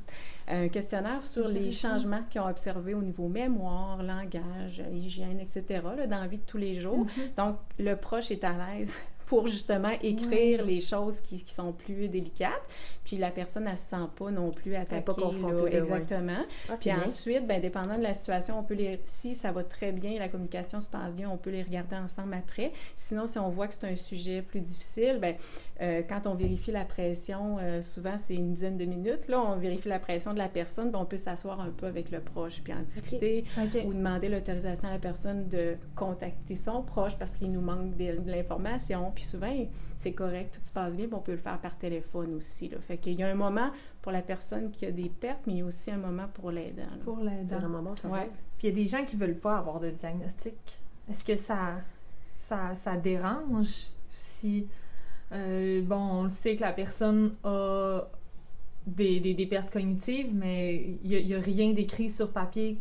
Un questionnaire sur les changements qu'ils ont observés au niveau mémoire, langage, hygiène, et cetera, là, dans la vie de tous les jours. Mm-hmm. Donc, le proche est à l'aise pour justement écrire oui. les choses qui, qui sont plus délicates. Puis la personne, elle ne se sent pas non plus attaquée. Pas confrontée. Là, exactement. Ah, puis bien. Ensuite, bien, dépendant de la situation, on peut les... si ça va très bien, la communication se passe bien, on peut les regarder ensemble après. Sinon, si on voit que c'est un sujet plus difficile, bien, euh, quand on vérifie la pression, euh, souvent, c'est une dizaine de minutes. Là, on vérifie la pression de la personne, puis on peut s'asseoir un peu avec le proche, puis en discuter okay. Okay. ou demander l'autorisation à la personne de contacter son proche parce qu'il nous manque de, de l'information. Puis souvent, c'est correct, tout se passe bien, puis on peut le faire par téléphone aussi. Là. Fait qu'il y a un moment pour la personne qui a des pertes, mais il y a aussi un moment pour l'aidant. Là. Pour l'aidant. C'est vraiment bon, ça. Ouais. Puis il y a des gens qui ne veulent pas avoir de diagnostic. Est-ce que ça, ça, ça dérange si, euh, bon, on sait que la personne a des, des, des pertes cognitives, mais il n'y a, a rien d'écrit sur papier?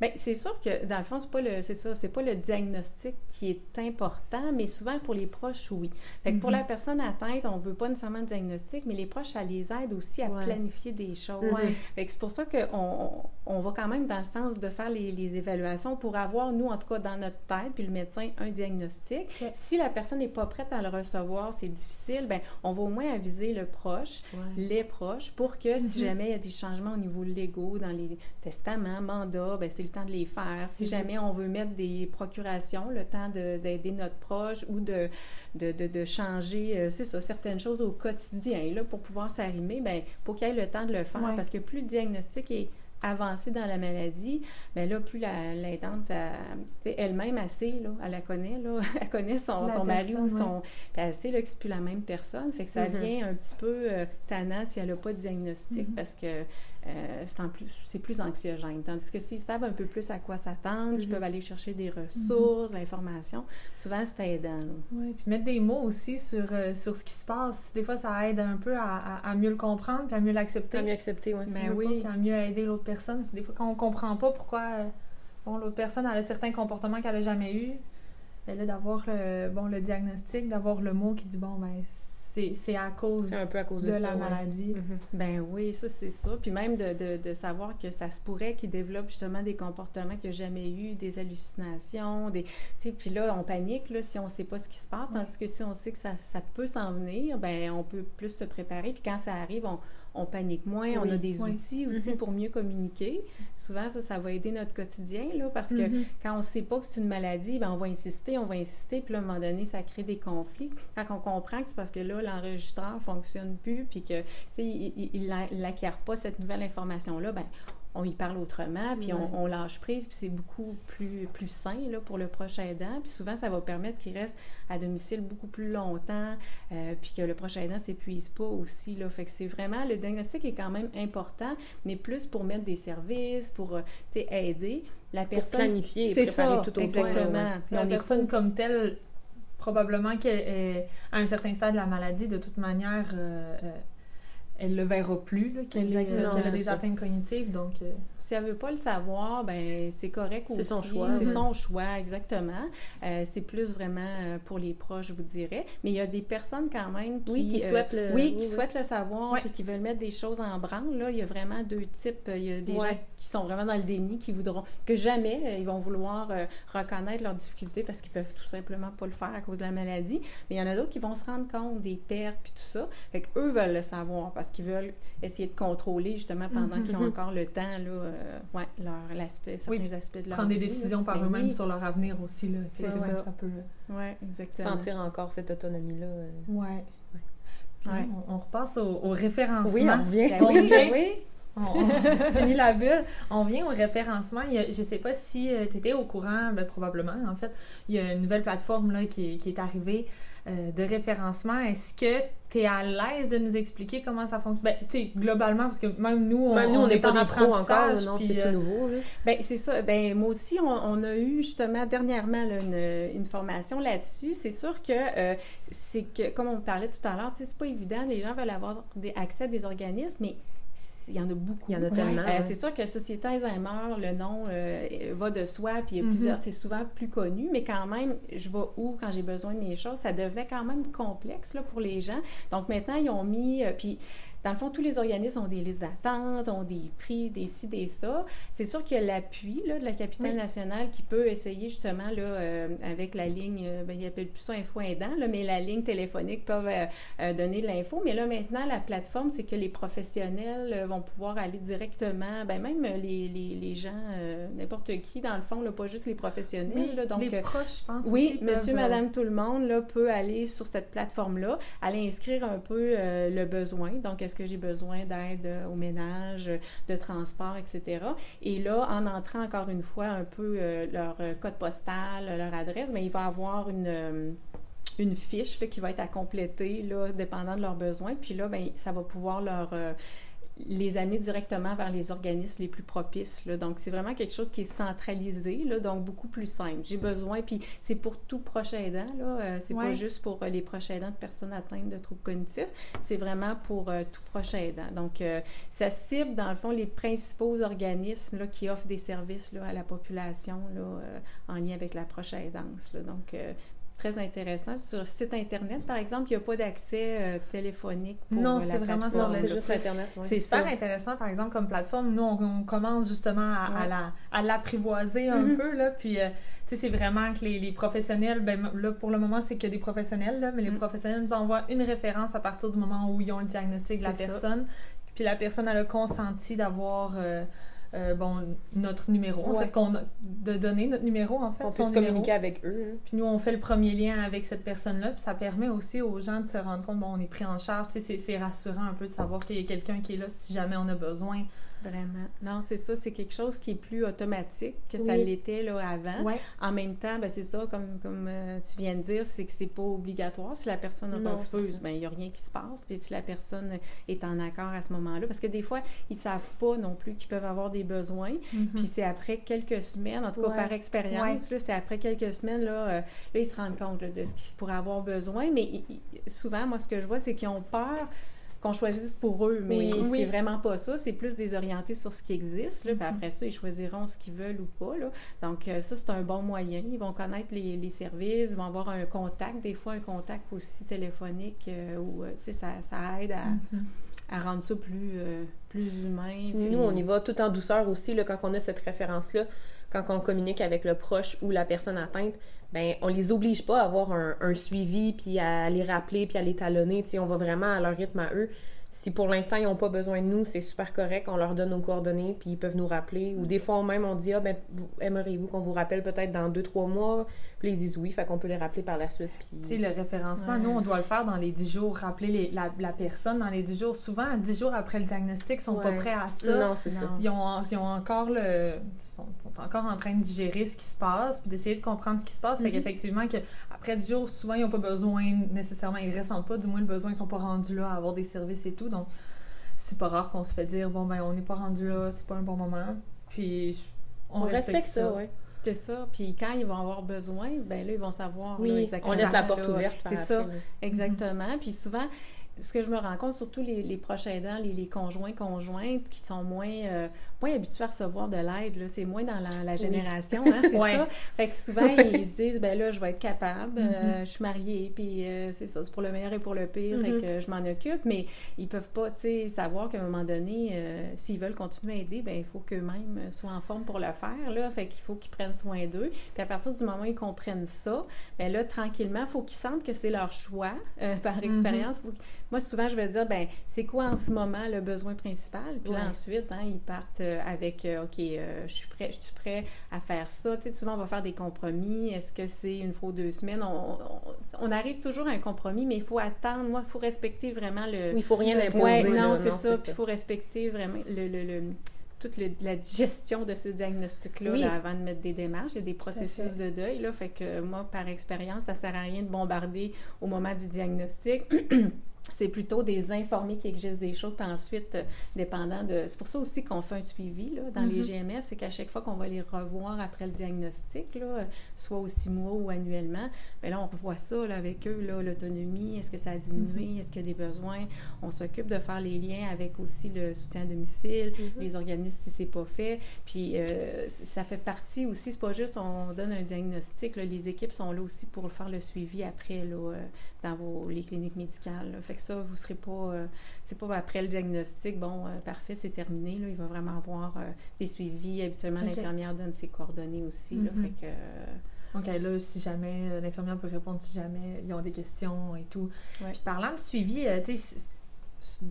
Bien, c'est sûr que, dans le fond, c'est pas le, c'est ça, c'est pas le diagnostic qui est important, mais souvent, pour les proches, oui. Fait que mm-hmm. pour la personne atteinte, on veut pas nécessairement de diagnostic, mais les proches, ça les aide aussi à ouais. planifier des choses. Mm-hmm. Fait que c'est pour ça qu'on on va quand même dans le sens de faire les, les évaluations pour avoir, nous, en tout cas, dans notre tête, puis le médecin, un diagnostic. Ouais. Si la personne n'est pas prête à le recevoir, c'est difficile, bien, on va au moins aviser le proche, ouais. les proches, pour que, mm-hmm. si jamais il y a des changements au niveau légaux, dans les testaments, mandats, bien, c'est le temps de les faire. Si jamais on veut mettre des procurations, le temps de, d'aider notre proche ou de, de, de, de changer, euh, c'est ça, certaines choses au quotidien, là, pour pouvoir s'arrimer, bien, pour qu'il y ait le temps de le faire. Ouais. Parce que plus le diagnostic est avancée dans la maladie, bien là, plus l'aidante, la, elle-même, elle sait, là, elle la connaît, là, elle connaît son, son mari ou son... Ouais. Puis elle sait là, que c'est plus la même personne, fait que ça mm-hmm. devient un petit peu euh, tannant si elle n'a pas de diagnostic, mm-hmm. parce que euh, c'est, en plus, c'est plus anxiogène. Tandis que s'ils savent un peu plus à quoi s'attendre, mm-hmm. qu'ils peuvent aller chercher des ressources, mm-hmm. l'information, souvent c'est aidant. Oui, puis mettre des mots aussi sur, euh, sur ce qui se passe, des fois ça aide un peu à, à, à mieux le comprendre, puis à mieux l'accepter. À mieux accepter, ouais, ben oui. Pas, puis à mieux aider l'autre personne. Parce que des fois, quand on ne comprend pas pourquoi euh, bon, l'autre personne a certains comportements qu'elle n'a jamais eu, ben là, d'avoir le, bon, le diagnostic, d'avoir le mot qui dit « bon, ben c'est, c'est à cause, c'est un peu à cause de, de ça, la maladie. Ouais. » Mm-hmm. Ben oui, ça, c'est ça. Puis même de, de, de savoir que ça se pourrait qu'il développe justement des comportements qu'il n'a jamais eu, des hallucinations, des... Puis là, on panique là, si on ne sait pas ce qui se passe, ouais. Tandis que si on sait que ça, ça peut s'en venir, ben on peut plus se préparer. Puis quand ça arrive, on... on panique moins, oui, on a des oui. outils aussi mm-hmm. pour mieux communiquer. Souvent, ça, ça va aider notre quotidien, là, parce que mm-hmm. quand on ne sait pas que c'est une maladie, ben on va insister, on va insister, puis là, à un moment donné, ça crée des conflits. Quand on comprend que c'est parce que là, l'enregistreur ne fonctionne plus, puis que, tu sais, il n'acquiert pas cette nouvelle information-là, ben on y parle autrement, puis oui. on, on lâche prise, puis c'est beaucoup plus, plus sain là, pour le prochain aidant. Puis souvent, ça va permettre qu'il reste à domicile beaucoup plus longtemps, euh, puis que le prochain aidant ne s'épuise pas aussi. Là. Fait que c'est vraiment, le diagnostic est quand même important, mais plus pour mettre des services, pour aider la personne. Pour planifier et préparer ça, tout au exactement. Point. Exactement. La personne comme telle, probablement qu'elle est à un certain stade de la maladie, de toute manière... Euh, euh, elle ne le verra plus, là, qu'elle, non, qu'elle a des ça. Atteintes cognitives. Donc, euh... si elle ne veut pas le savoir, ben, c'est correct c'est aussi. C'est son choix. C'est mm-hmm. son choix, exactement. Euh, c'est plus vraiment pour les proches, je vous dirais. Mais il y a des personnes quand même qui, oui, qui, souhaitent, euh, le... Oui, qui oui, souhaitent le savoir et oui. qui veulent mettre des choses en branle. Là, il y a vraiment deux types. Il y a des ouais. gens qui sont vraiment dans le déni, qui voudront que jamais ils vont vouloir euh, reconnaître leurs difficultés parce qu'ils ne peuvent tout simplement pas le faire à cause de la maladie. Mais il y en a d'autres qui vont se rendre compte des pertes et tout ça. Fait qu'eux veulent le savoir parce qu'ils veulent essayer de contrôler justement pendant mm-hmm. qu'ils ont encore le temps, là, euh, ouais, leur, aspect, certains oui, aspects de leur prendre vie. Prendre des décisions par ben eux-mêmes oui. sur leur avenir aussi, là. C'est ça, ouais. ça peut... Oui, exactement. Sentir encore cette autonomie-là. Euh... Oui. Ouais. Ouais. On, on repasse au, au référencement. Oui, on revient. Ben oui, ben oui. on, on finit la bulle. On vient au référencement. Il y a, je ne sais pas si tu étais au courant, ben, probablement, en fait. Il y a une nouvelle plateforme là, qui, qui est arrivée. Euh, de référencement, est-ce que tu es à l'aise de nous expliquer comment ça fonctionne? Ben, tu sais, globalement, parce que même nous, on, même nous, on, on est pas des pros encore, non, puis, c'est euh... tout nouveau. Là. Ben, c'est ça. Ben, moi aussi, on, on a eu justement dernièrement là, une, une formation là-dessus. C'est sûr que, euh, c'est que, comme on parlait tout à l'heure, tu sais, c'est pas évident, les gens veulent avoir des, accès à des organismes, mais il y en a beaucoup. Il y en a tellement. Ouais. Euh, c'est sûr que Société Alzheimer, le nom euh, va de soi, puis il y a plusieurs, mm-hmm. c'est souvent plus connu, mais quand même, je vais où quand j'ai besoin de mes choses? Ça devenait quand même complexe là, pour les gens. Donc maintenant, ils ont mis... Euh, puis, dans le fond, tous les organismes ont des listes d'attente, ont des prix, des ci, des ça. C'est sûr qu'il y a l'appui là, de la capitale oui. nationale qui peut essayer justement là, euh, avec la ligne, euh, ben, ils appellent plus ça Info-Aidant, là, mais la ligne téléphonique peuvent euh, euh, donner de l'info. Mais là, maintenant, la plateforme, c'est que les professionnels euh, vont pouvoir aller directement, ben, même les, les, les gens, euh, n'importe qui, dans le fond, là, pas juste les professionnels. Oui, là, donc, les proches, je pense. Oui, aussi, monsieur, peuvent... madame, tout le monde là, peut aller sur cette plateforme-là, aller inscrire un peu euh, le besoin. Donc, est-ce que j'ai besoin d'aide au ménage, de transport, et cetera. Et là, en entrant encore une fois un peu euh, leur code postal, leur adresse, bien, il va y avoir une... Euh une fiche là, qui va être à compléter, là, dépendant de leurs besoins. Puis là, bien, ça va pouvoir leur, euh, les amener directement vers les organismes les plus propices. Là. Donc, c'est vraiment quelque chose qui est centralisé, là, donc beaucoup plus simple. J'ai besoin, puis c'est pour tout proche aidant. Là, euh, c'est ouais. pas juste pour euh, les proches aidants de personnes atteintes de troubles cognitifs. C'est vraiment pour euh, tout proche aidant. Donc, euh, ça cible, dans le fond, les principaux organismes là, qui offrent des services là, à la population là, euh, en lien avec la proche aidance. Là. Donc, euh, très intéressant. Sur site Internet, par exemple, il n'y a pas d'accès euh, téléphonique pour non, la plateforme. Non, c'est vraiment sur le site Internet. Oui. C'est, c'est super ça. Intéressant, par exemple, comme plateforme. Nous, on, on commence justement à, ouais. à, la, à l'apprivoiser un mm-hmm. peu, là, puis, euh, tu sais, c'est vraiment que les, les professionnels, ben là, pour le moment, c'est qu'il y a des professionnels, là, mais les mm-hmm. professionnels nous envoient une référence à partir du moment où ils ont le diagnostic de la c'est personne, ça. Puis la personne, elle a consenti d'avoir... Euh, Euh, bon, notre numéro, ouais. en fait, qu'on, de donner notre numéro, en fait. On peut se communiquer avec eux. Hein. Puis nous, on fait le premier lien avec cette personne-là, puis ça permet aussi aux gens de se rendre compte, bon, on est pris en charge, tu sais, c'est, c'est rassurant un peu de savoir qu'il y a quelqu'un qui est là si jamais on a besoin. Vraiment. Non, c'est ça, c'est quelque chose qui est plus automatique que oui. ça l'était là, avant. Ouais. En même temps, ben, c'est ça, comme, comme euh, tu viens de dire, c'est que c'est pas obligatoire. Si la personne refuse, ben, il n'y a rien qui se passe. Puis si la personne est en accord à ce moment-là, parce que des fois, ils ne savent pas non plus qu'ils peuvent avoir des besoins. Mm-hmm. Puis c'est après quelques semaines, en tout ouais. cas par expérience, ouais. c'est après quelques semaines, là, euh, là ils se rendent compte là, de ce qu'ils pourraient avoir besoin. Mais ils, souvent, moi, ce que je vois, c'est qu'ils ont peur qu'on choisisse pour eux, mais oui, c'est oui. vraiment pas ça. C'est plus désorienté sur ce qui existe. Là, mm-hmm. puis après ça, ils choisiront ce qu'ils veulent ou pas. Là. Donc, ça, c'est un bon moyen. Ils vont connaître les, les services, ils vont avoir un contact, des fois un contact aussi téléphonique euh, où, tu sais, ça, ça aide à... Mm-hmm. à rendre ça plus, euh, plus humain. Nous, on y va tout en douceur aussi, là, quand on a cette référence-là, quand on communique avec le proche ou la personne atteinte, bien, on les oblige pas à avoir un, un suivi, puis à les rappeler, puis à les talonner. T'sais, on va vraiment à leur rythme à eux. Si pour l'instant, ils n'ont pas besoin de nous, c'est super correct, on leur donne nos coordonnées, puis ils peuvent nous rappeler. Ou des fois, même, on dit « Ah, ben, aimeriez-vous qu'on vous rappelle peut-être dans deux, trois mois? » Puis ils disent « Oui », fait qu'on peut les rappeler par la suite. Puis... Tu sais, le référencement, ouais. nous, on doit le faire dans les dix jours, rappeler les, la, la personne dans les dix jours. Souvent, dix jours après le diagnostic, ils sont ouais. pas prêts à ça. Non, c'est non. ça. Ils ont, ils ont encore le... Ils sont, sont encore en train de digérer ce qui se passe, puis d'essayer de comprendre ce qui se passe. Mm-hmm. Fait qu'effectivement, que après dix jours, souvent, ils n'ont pas besoin nécessairement, ils ressentent pas, du moins, le besoin, ils sont pas rendus là à avoir des services et tout. Donc, c'est pas rare qu'on se fait dire « Bon, ben on n'est pas rendu là, c'est pas un bon moment. » Puis, on, on respecte, respecte ça. ça. Ouais. C'est ça. Puis, quand ils vont avoir besoin, ben là, ils vont savoir. Oui, là, exactement, on laisse la porte là, ouverte. C'est ça, après. Exactement. Mm-hmm. Puis souvent, ce que je me rends compte, surtout les, les proches aidants, les, les conjoints, conjointes, qui sont moins, euh, moins habitués à recevoir de l'aide, là. C'est moins dans la, la génération, oui. hein, c'est ouais. ça. Fait que souvent, ils se disent, ben là, je vais être capable, mm-hmm. euh, je suis mariée, puis euh, c'est ça, c'est pour le meilleur et pour le pire, mm-hmm. fait que je m'en occupe, mais ils peuvent pas, tu sais, savoir qu'à un moment donné, euh, s'ils veulent continuer à aider, ben il faut qu'eux-mêmes soient en forme pour le faire, là, fait qu'il faut qu'ils prennent soin d'eux. Puis à partir du moment où ils comprennent ça, ben là, tranquillement, il faut qu'ils sentent que c'est leur choix, euh, par expérience, mm-hmm. faut qu'ils... Moi, souvent, je vais dire, ben c'est quoi en ce moment le besoin principal? Puis là, ouais. ensuite, hein, ils partent avec, euh, OK, euh, je suis prêt, je suis prêt à faire ça. Tu sais, souvent, on va faire des compromis. Est-ce que c'est une fois ou deux semaines? On, on, on arrive toujours à un compromis, mais il faut attendre. Moi, il faut respecter vraiment le... Oui, il ne faut rien imposer. Ouais, non, non, c'est non, ça. Puis il faut respecter vraiment le... le, le toute le, la gestion de ce diagnostic-là oui. là, avant de mettre des démarches et des processus de deuil. Là, fait que moi, par expérience, ça ne sert à rien de bombarder au moment du diagnostic. C'est plutôt des informés qui existent des choses, puis ensuite, euh, dépendant de... C'est pour ça aussi qu'on fait un suivi là, dans mm-hmm. les G M F, c'est qu'à chaque fois qu'on va les revoir après le diagnostic, là, soit aux six mois ou annuellement, bien là, on revoit ça là, avec eux, là, l'autonomie, est-ce que ça a diminué, mm-hmm. est-ce qu'il y a des besoins? On s'occupe de faire les liens avec aussi le soutien à domicile, mm-hmm. les organismes si c'est pas fait, puis euh, ça fait partie aussi, c'est pas juste on donne un diagnostic, là, les équipes sont là aussi pour faire le suivi après, là, dans vos, les cliniques médicales, là. Fait que ça, vous ne serez pas... Euh, c'est pas après le diagnostic, bon, euh, parfait, c'est terminé. Là, il va vraiment avoir euh, des suivis. Habituellement, okay. l'infirmière donne ses coordonnées aussi. Là, mm-hmm. fait que, euh, OK, là, si jamais, l'infirmière peut répondre si jamais ils ont des questions et tout. Ouais. Puis parlant de suivi, euh, tu sais,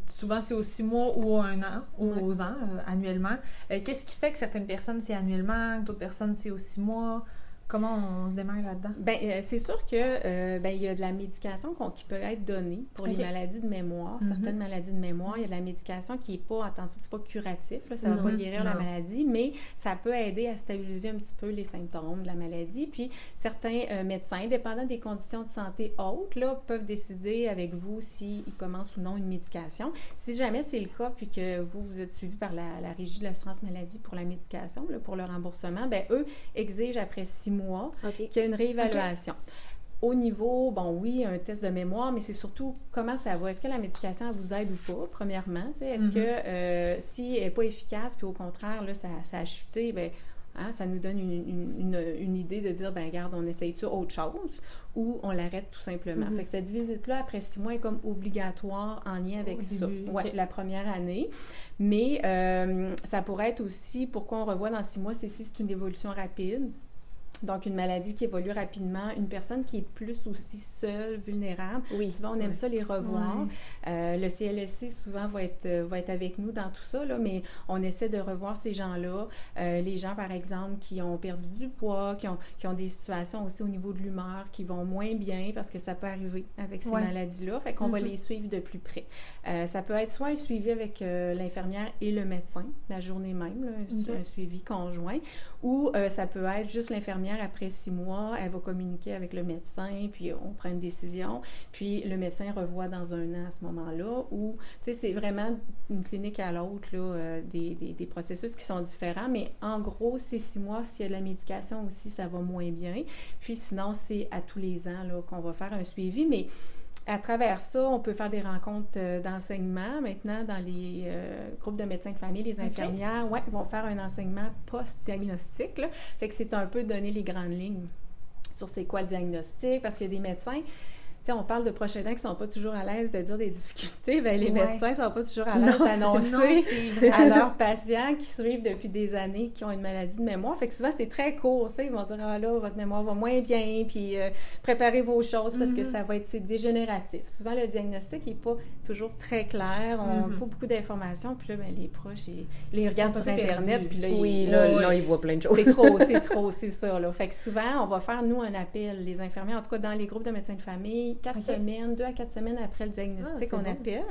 souvent c'est aux six mois ou un an, ou ouais. aux ans, euh, annuellement. Euh, qu'est-ce qui fait que certaines personnes, c'est annuellement, que d'autres personnes, c'est aux six mois? Comment on se démarre là-dedans? Bien, euh, c'est sûr que euh, ben, il y a de la médication qu'on, qui peut être donnée pour okay. les maladies de mémoire, mm-hmm. certaines maladies de mémoire. Il y a de la médication qui n'est pas, attention, c'est pas curatif, là, ça ne va pas guérir non. la maladie, mais ça peut aider à stabiliser un petit peu les symptômes de la maladie. Puis, certains euh, médecins, dépendant des conditions de santé hautes, là, peuvent décider avec vous s'ils commencent ou non une médication. Si jamais c'est le cas, puis que vous, vous êtes suivi par la, la Régie de l'assurance maladie pour la médication, là, pour le remboursement, bien, eux exigent après six mois mois, okay. qu'il y a une réévaluation. Okay. Au niveau, bon oui, un test de mémoire, mais c'est surtout comment ça va. Est-ce que la médication, elle vous aide ou pas, premièrement? T'sais, est-ce mm-hmm. que euh, si elle n'est pas efficace, puis au contraire, là, ça, ça a chuté, bien, hein, ça nous donne une, une, une, une idée de dire, bien, regarde, on essaye-tu autre chose? Ou on l'arrête tout simplement. Mm-hmm. Fait que cette visite-là, après six mois, est comme obligatoire en lien avec oh, ça. Début, ouais, okay. la première année. Mais euh, ça pourrait être aussi, pourquoi on revoit dans six mois, c'est si c'est une évolution rapide. Donc, une maladie qui évolue rapidement, une personne qui est plus aussi seule, vulnérable. Oui. Souvent, on aime oui. ça les revoir. Oui. Euh, le C L S C, souvent, va être, va être avec nous dans tout ça, là, mais on essaie de revoir ces gens-là. Euh, les gens, par exemple, qui ont perdu du poids, qui ont, qui ont des situations aussi au niveau de l'humeur, qui vont moins bien parce que ça peut arriver avec ces oui. maladies-là. Fait qu'on mm-hmm. va les suivre de plus près. Euh, ça peut être soit un suivi avec euh, l'infirmière et le médecin, la journée même, là, mm-hmm. un suivi conjoint, ou euh, ça peut être juste l'infirmière. Après six mois, elle va communiquer avec le médecin, puis on prend une décision, puis le médecin revoit dans un an à ce moment-là, ou, tu sais, c'est vraiment une clinique à l'autre, là, euh, des, des, des processus qui sont différents, mais en gros, c'est six mois, s'il y a de la médication aussi, ça va moins bien, puis sinon, c'est à tous les ans, là, qu'on va faire un suivi, mais à travers ça, on peut faire des rencontres d'enseignement. Maintenant, dans les euh, groupes de médecins de famille, les infirmières okay. ouais, vont faire un enseignement post-diagnostic. Là. Fait que c'est un peu donner les grandes lignes sur c'est quoi le diagnostic, parce qu'il y a des médecins... T'sais, on parle de proches aidants qui ne sont pas toujours à l'aise de dire des difficultés. Ben, les ouais. médecins ne sont pas toujours à l'aise d'annoncer à leurs patients qui suivent depuis des années, qui ont une maladie de mémoire. Fait que souvent, c'est très court. Ils vont dire « Ah là, votre mémoire va moins bien, puis euh, préparez vos choses parce mm-hmm. que ça va être dégénératif. » Souvent, le diagnostic n'est pas toujours très clair. On n'a mm-hmm. pas beaucoup d'informations. Puis là, ben, les proches, ils, ils les regardent sur Internet. Puis là, oui, ils, là, là, là, ils voient plein de choses. C'est trop, c'est trop, c'est ça. Là. Fait que souvent, on va faire, nous, un appel. Les infirmières, en tout cas, dans les groupes de médecins de famille, Quatre okay. semaines, deux à quatre semaines après le diagnostic, ah, on bon. appelle.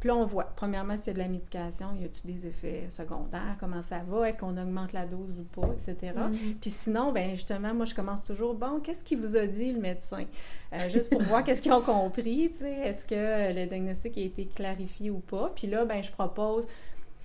Puis là, on voit, premièrement, s'il y a de la médication, il y a-t-il des effets secondaires, comment ça va, est-ce qu'on augmente la dose ou pas, et cetera. Mm-hmm. Puis sinon, bien, justement, moi, je commence toujours, bon, qu'est-ce qu'il vous a dit, le médecin? Euh, juste pour voir qu'est-ce qu'ils ont compris, tu sais, est-ce que le diagnostic a été clarifié ou pas? Puis là, bien, je propose...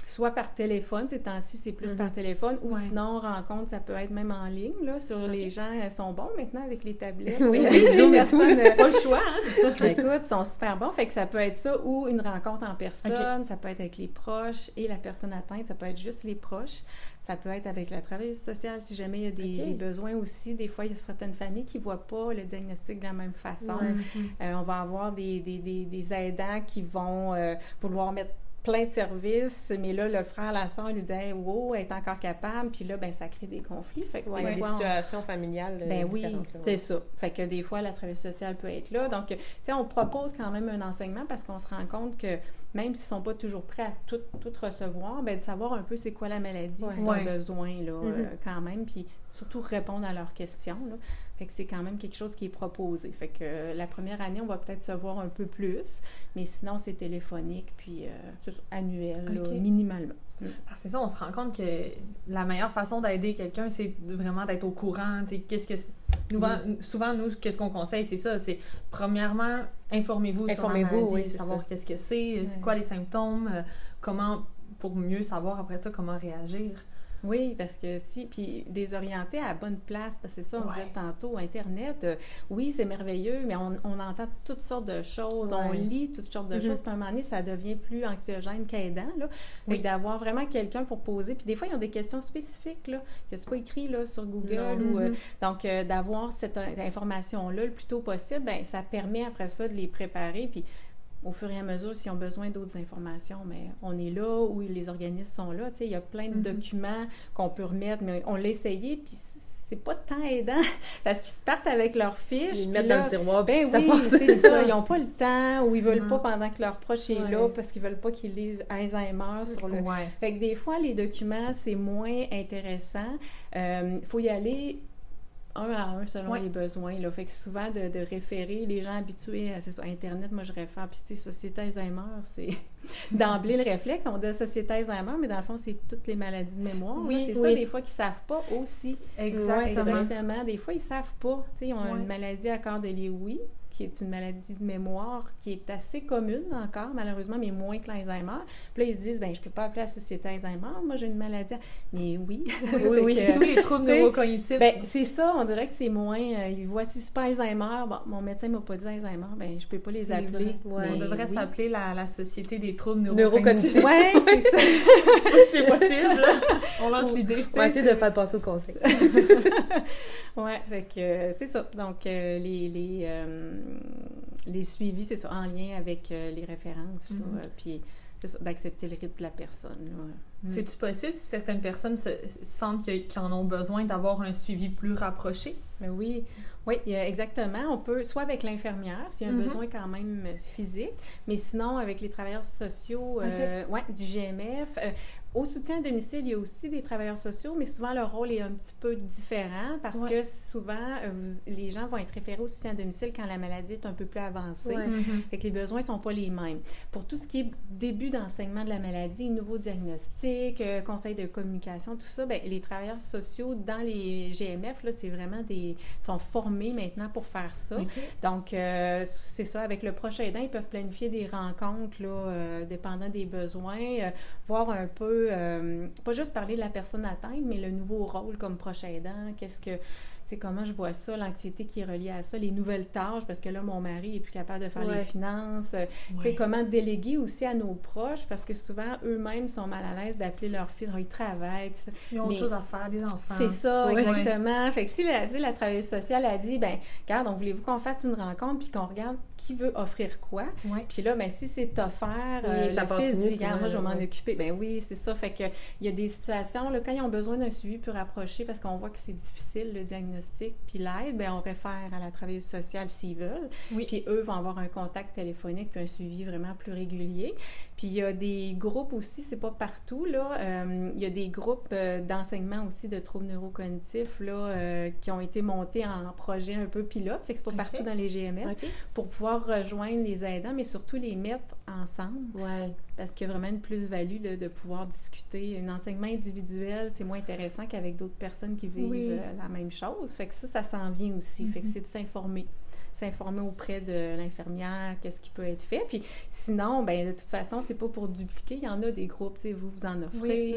soit par téléphone, ces temps-ci, c'est plus mm-hmm. par téléphone, ou ouais. sinon, rencontre, ça peut être même en ligne, là, sur okay. les gens, elles sont bons maintenant avec les tablettes. Oui, les personnes n'ont pas le choix. Hein? Écoute, ils sont super bons, fait que ça peut être ça, ou une rencontre en personne, okay. ça peut être avec les proches et la personne atteinte, ça peut être juste les proches, ça peut être avec la travailleuse sociale, si jamais il y a des, okay. des besoins aussi. Des fois, il y a certaines familles qui ne voient pas le diagnostic de la même façon. Mm-hmm. Euh, on va avoir des, des, des, des aidants qui vont euh, vouloir mettre plein de services, mais là, le frère, la sœur, lui disait hey, « wow, elle est encore capable », puis là, ben ça crée des conflits. Fait que, ouais, ouais, des wow. situations familiales ben différentes. Oui, c'est ça. Fait que des fois, la travailleuse sociale peut être là. Donc, tu sais, on propose quand même un enseignement parce qu'on se rend compte que même s'ils ne sont pas toujours prêts à tout, tout recevoir, bien, de savoir un peu c'est quoi la maladie, ouais. si ouais. t'as besoin, là, mm-hmm. euh, quand même, puis surtout répondre à leurs questions, là. Fait que c'est quand même quelque chose qui est proposé. Fait que euh, la première année, on va peut-être se voir un peu plus, mais sinon, c'est téléphonique, puis euh, c'est annuel, okay. là, minimalement. Mm. Parce que ça, on se rend compte que la meilleure façon d'aider quelqu'un, c'est vraiment d'être au courant. Qu'est-ce que souvent, mm. souvent, nous, qu'est-ce qu'on conseille, c'est ça, c'est premièrement, informez-vous, informez-vous sur la maladie, oui, savoir ça. Qu'est-ce que c'est, mm. c'est quoi les symptômes, euh, comment, pour mieux savoir après ça, comment réagir. Oui, parce que si, puis désorienter à la bonne place, parce que c'est ça, on ouais. disait tantôt, Internet, euh, oui, c'est merveilleux, mais on, on entend toutes sortes de choses, ouais. on lit toutes sortes de mm-hmm. choses, puis à un moment donné, ça devient plus anxiogène qu'aidant, là, oui. d'avoir vraiment quelqu'un pour poser, puis des fois, ils ont des questions spécifiques, là, que c'est pas écrit, là, sur Google, non. ou, euh, mm-hmm. donc, euh, d'avoir cette information-là le plus tôt possible, bien, ça permet après ça de les préparer, puis au fur et à mesure, s'ils ont besoin d'autres informations, mais on est là, ou les organismes sont là. Tu sais, il y a plein de mm-hmm. documents qu'on peut remettre, mais on l'a essayé, puis c'est pas tant aidant, parce qu'ils se partent avec leurs fiches. Ils mettent là, dans le tiroir, ben puis ça oui, passe. C'est ça, ils n'ont pas le temps, ou ils veulent non. pas pendant que leur proche est ouais. là, parce qu'ils veulent pas qu'ils lisent Alzheimer sur le... Ouais. Fait que des fois, les documents, c'est moins intéressant. Il euh, faut y aller... un à un selon oui. les besoins. Là. Fait que souvent, de, de référer les gens habitués à c'est sur Internet, moi, je réfère. Puis, tu sais, Société Alzheimer, c'est d'emblée le réflexe. On dit Société Alzheimer, mais dans le fond, c'est toutes les maladies de mémoire. Oui, c'est oui. ça, des fois, qu'ils ne savent pas aussi. Exactement. Exactement. Des fois, ils ne savent pas. Tu sais, ils ont oui. une maladie à cœur de Lewy, qui est une maladie de mémoire qui est assez commune encore, malheureusement, mais moins que l'Alzheimer. Puis là, ils se disent, bien, je ne peux pas appeler la société Alzheimer, moi, j'ai une maladie. À... Mais oui. Oui, oui. Que, tous les troubles neurocognitifs. Bien, c'est ça, on dirait que c'est moins. Euh, voici, c'est pas Alzheimer. Bon, mon médecin ne m'a pas dit Alzheimer, bien, je ne peux pas les c'est appeler. Ouais, on devrait oui. s'appeler la, la Société des troubles neurocognitifs. Oui, c'est ça. Je sais pas si c'est possible. On lance oh, l'idée. On va essayer de faire passer au conseil. C'est ça. Oui, euh, c'est ça. Donc, euh, les. les euh, les suivis, c'est ça, en lien avec euh, les références. Mm-hmm. Là, puis d'accepter le rythme de la personne. Ouais. Mm. C'est-tu possible, si certaines personnes se, sentent que, qu'en ont besoin, d'avoir un suivi plus rapproché? Mais oui, oui, exactement. On peut, soit avec l'infirmière, s'il y a un mm-hmm. besoin quand même physique, mais sinon avec les travailleurs sociaux okay. euh, ouais, du G M F. Euh, au soutien à domicile, il y a aussi des travailleurs sociaux, mais souvent leur rôle est un petit peu différent parce ouais. que souvent, vous, les gens vont être référés au soutien à domicile quand la maladie est un peu plus avancée. Ouais. Mm-hmm. Fait que les besoins ne sont pas les mêmes. Pour tout ce qui est début d'enseignement de la maladie, nouveaux diagnostics, euh, conseils de communication, tout ça, bien, les travailleurs sociaux dans les G M F, là, c'est vraiment des... sont formés maintenant pour faire ça. Okay. Donc, euh, c'est ça, avec le proche aidant, ils peuvent planifier des rencontres, là, euh, dépendant des besoins, euh, voir un peu Euh, pas juste parler de la personne atteinte, mais le nouveau rôle comme proche aidant, qu'est-ce que, tu sais, comment je vois ça, l'anxiété qui est reliée à ça, les nouvelles tâches, parce que là, mon mari n'est plus capable de faire ouais. les finances, ouais. tu sais, comment déléguer aussi à nos proches, parce que souvent, eux-mêmes sont mal à l'aise d'appeler leur fille, ils travaillent, tu sais. Ils ont autre chose à faire, des enfants. C'est ça, ouais. exactement. Fait que si la, la travailleuse sociale a dit, bien, regarde, on voulez-vous qu'on fasse une rencontre, puis qu'on regarde qui veut offrir quoi. Ouais. Puis là, ben, si c'est offert, oui, euh, ça le fils dit, regarde, moi, je vais m'en occuper. Ben oui, c'est ça. Fait que il y a des situations, là, quand ils ont besoin d'un suivi plus rapproché, parce qu'on voit que c'est difficile, le diagnostic, puis l'aide, ben on réfère à la travailleuse sociale s'ils veulent. Oui. Puis eux vont avoir un contact téléphonique puis un suivi vraiment plus régulier. Puis il y a des groupes aussi, c'est pas partout, là. Euh, il y a des groupes euh, d'enseignement aussi de troubles neurocognitifs, là, euh, qui ont été montés en projet un peu pilote. Fait que c'est pas okay. partout dans les G M F. Okay. Pour pouvoir rejoindre les aidants, mais surtout les mettre ensemble. Ouais. Parce qu'il y a vraiment une plus-value là, de pouvoir discuter. Un enseignement individuel, c'est moins intéressant qu'avec d'autres personnes qui vivent oui. la même chose. Fait que ça, ça s'en vient aussi. Mm-hmm. Fait que c'est de s'informer. S'informer auprès de l'infirmière, qu'est-ce qui peut être fait. Puis sinon, ben de toute façon, c'est pas pour dupliquer. Il y en a des groupes, tu sais, vous vous en offrez.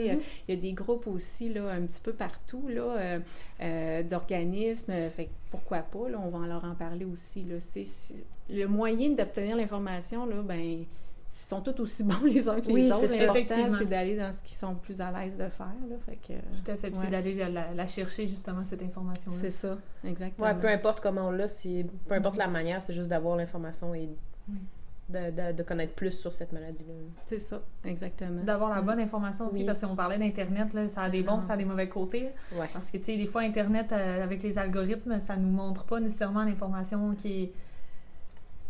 Oui. Mm-hmm. Il y a des groupes aussi, là, un petit peu partout, là, euh, euh, d'organismes. Fait que pourquoi pas, là, on va leur en parler aussi, là. C'est, c'est le moyen d'obtenir l'information, là, ben ils sont tous aussi bons les uns que les oui, autres. C'est l'important, c'est d'aller dans ce qu'ils sont plus à l'aise de faire. Là, fait que, tout à fait. Ouais. C'est d'aller la, la, la chercher, justement, cette information-là. C'est ça, exactement. Ouais, peu importe comment on l'a, c'est, peu importe mm-hmm. la manière, c'est juste d'avoir l'information et oui. de, de, de connaître plus sur cette maladie-là. C'est ça, exactement. D'avoir la mm-hmm. bonne information aussi, oui. parce qu'on parlait d'Internet, là, ça a des bons, non. ça a des mauvais côtés. Ouais. Parce que, tu sais, des fois, Internet, euh, avec les algorithmes, ça nous montre pas nécessairement l'information qui est...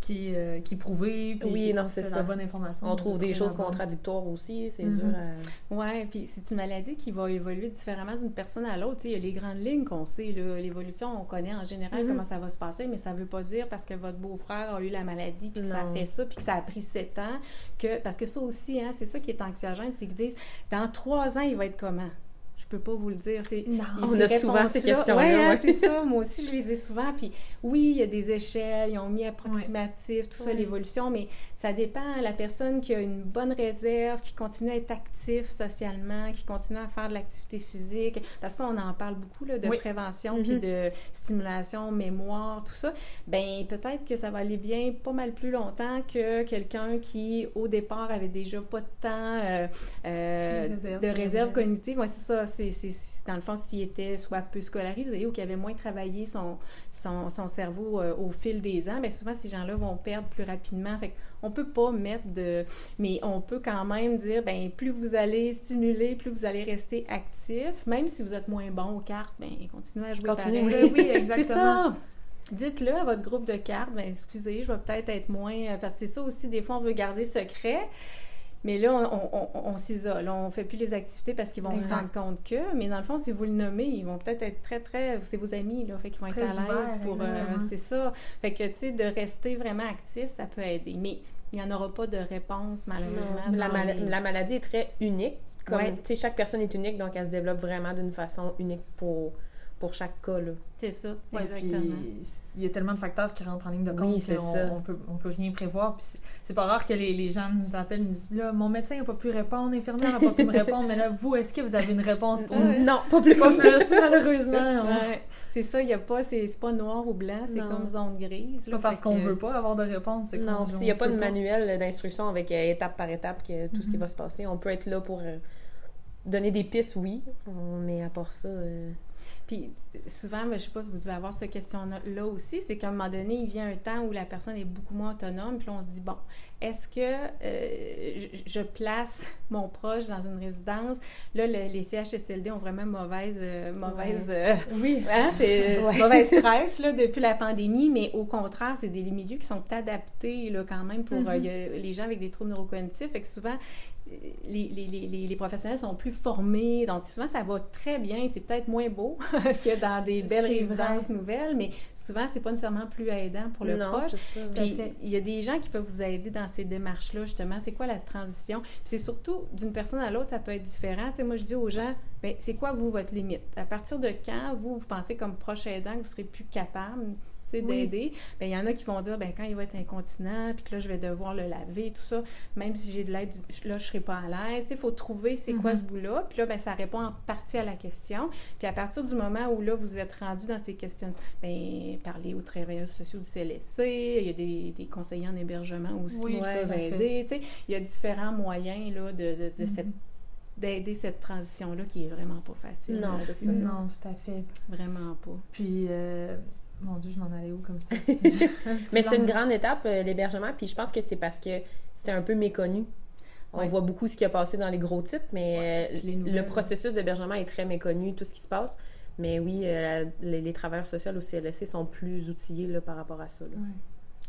Qui, euh, qui est prouvé, puis oui, non, c'est, c'est ça. La bonne information. On trouve des choses contradictoires aussi, c'est mm-hmm. dur à... Oui, puis c'est une maladie qui va évoluer différemment d'une personne à l'autre. Il y a les grandes lignes qu'on sait, là, l'évolution, on connaît en général mm-hmm. comment ça va se passer, mais ça ne veut pas dire parce que votre beau-frère a eu la maladie, puis que non. ça a fait ça, puis que ça a pris sept ans, que... parce que ça aussi, hein, c'est ça qui est anxiogène, c'est qu'ils disent « dans trois ans, il va être comment? » Je peux pas vous le dire. C'est, non, on a souvent ces questions-là. Oui, ouais. c'est ça. Moi aussi, je les ai souvent. Puis oui, il y a des échelles, ils ont mis approximatif, ouais. tout ouais. ça, l'évolution, mais ça dépend. La personne qui a une bonne réserve, qui continue à être active socialement, qui continue à faire de l'activité physique. De toute façon, on en parle beaucoup là, de oui. prévention, mm-hmm. puis de stimulation, mémoire, tout ça. Bien, peut-être que ça va aller bien pas mal plus longtemps que quelqu'un qui, au départ, avait déjà pas de temps euh, euh, réserve, de réserve cognitive. Ouais, c'est ça. C'est, c'est, c'est, dans le fond, s'il était soit peu scolarisé ou qu'il avait moins travaillé son, son, son cerveau euh, au fil des ans, bien souvent, ces gens-là vont perdre plus rapidement. Fait qu'on ne peut pas mettre de... Mais on peut quand même dire, bien, plus vous allez stimuler, plus vous allez rester actif, même si vous êtes moins bon aux cartes, bien, continuez à jouer Continuez. pareil. Oui, exactement. C'est ça! Dites-le à votre groupe de cartes, bien, excusez, je vais peut-être être moins... Parce que c'est ça aussi, des fois, on veut garder secret. Mais là, on, on, on, on s'isole, on ne fait plus les activités parce qu'ils vont exact. se rendre compte que... Mais dans le fond, si vous le nommez, ils vont peut-être être très, très... C'est vos amis, là, fait qu'ils vont très être à l'aise pour... Euh, c'est ça. Fait que, tu sais, de rester vraiment actif, ça peut aider. Mais il n'y en aura pas de réponse, malheureusement. La, mal- les... la maladie est très unique. Comme, ouais. tu sais, chaque personne est unique, donc elle se développe vraiment d'une façon unique pour... pour chaque cas, là. C'est ça, ouais, exactement. Il y a tellement de facteurs qui rentrent en ligne de compte oui, c'est on, ça. on peut, on peut rien prévoir. Puis c'est, c'est pas rare que les, les gens nous appellent et nous disent « Là, mon médecin n'a pas pu répondre, l'infirmière n'a pas pu me répondre, mais là, vous, est-ce que vous avez une réponse pour nous? » Non, pas plus. Pas plus, malheureusement. Ouais. C'est ça, il y a pas, c'est, c'est pas noir ou blanc, c'est non. comme zone grise. C'est pas parce qu'on que... veut pas avoir de réponse. C'est non, il n'y a pas de pas. manuel d'instruction avec euh, étape par étape, que, tout mm-hmm. ce qui va se passer. On peut être là pour euh, donner des pistes, oui, mais à part ça... Euh... Puis souvent, je ne sais pas si vous devez avoir cette question-là aussi, c'est qu'à un moment donné, il vient un temps où la personne est beaucoup moins autonome, puis on se dit, bon, est-ce que euh, je place mon proche dans une résidence? Là, le, les C H S L D ont vraiment mauvaise... Euh, mauvaise ouais. euh, oui, hein, c'est ouais. mauvaise presse là, depuis la pandémie, mais au contraire, c'est des milieux qui sont adaptés là, quand même pour mm-hmm. euh, les gens avec des troubles neurocognitifs. Fait que souvent, les, les, les, les professionnels sont plus formés, donc souvent, ça va très bien. C'est peut-être moins beau que dans des belles c'est résidences vrai. nouvelles, mais souvent, c'est pas nécessairement plus aidant pour le non, proche. C'est ça, puis il y a des gens qui peuvent vous aider dans ces démarches-là, justement. C'est quoi la transition? Puis c'est surtout, d'une personne à l'autre, ça peut être différent. Tu sais, moi, je dis aux gens, bien, c'est quoi, vous, votre limite? À partir de quand, vous, vous pensez comme proche aidant que vous serez plus capable... Oui. d'aider, bien, il y en a qui vont dire, bien, quand il va être incontinent, puis que là, je vais devoir le laver, tout ça, même si j'ai de l'aide, là, je ne serai pas à l'aise. Il faut trouver c'est mm-hmm. quoi ce bout-là, puis là, bien, ça répond en partie à la question. Puis à partir du moment où, là, vous êtes rendu dans ces questions, bien, parlez aux travailleurs sociaux du C L S C, il y a des, des conseillers en hébergement aussi oui, qui ouais, peuvent aider, tu sais, il y a différents moyens, là, de, de, de mm-hmm. cette d'aider cette transition-là qui est vraiment pas facile. Non, là, c'est ça. Non, tout à fait. Vraiment pas. Puis... Euh... Mon Dieu, je m'en allais où comme ça? Mais c'est une grande étape, euh, l'hébergement, puis je pense que c'est parce que c'est un peu méconnu. On ouais. voit beaucoup ce qui a passé dans les gros titres, mais ouais, euh, le processus d'hébergement est très méconnu, tout ce qui se passe. Mais oui, euh, la, les, les travailleurs sociaux au C L S C sont plus outillés là, par rapport à ça. Là. Ouais.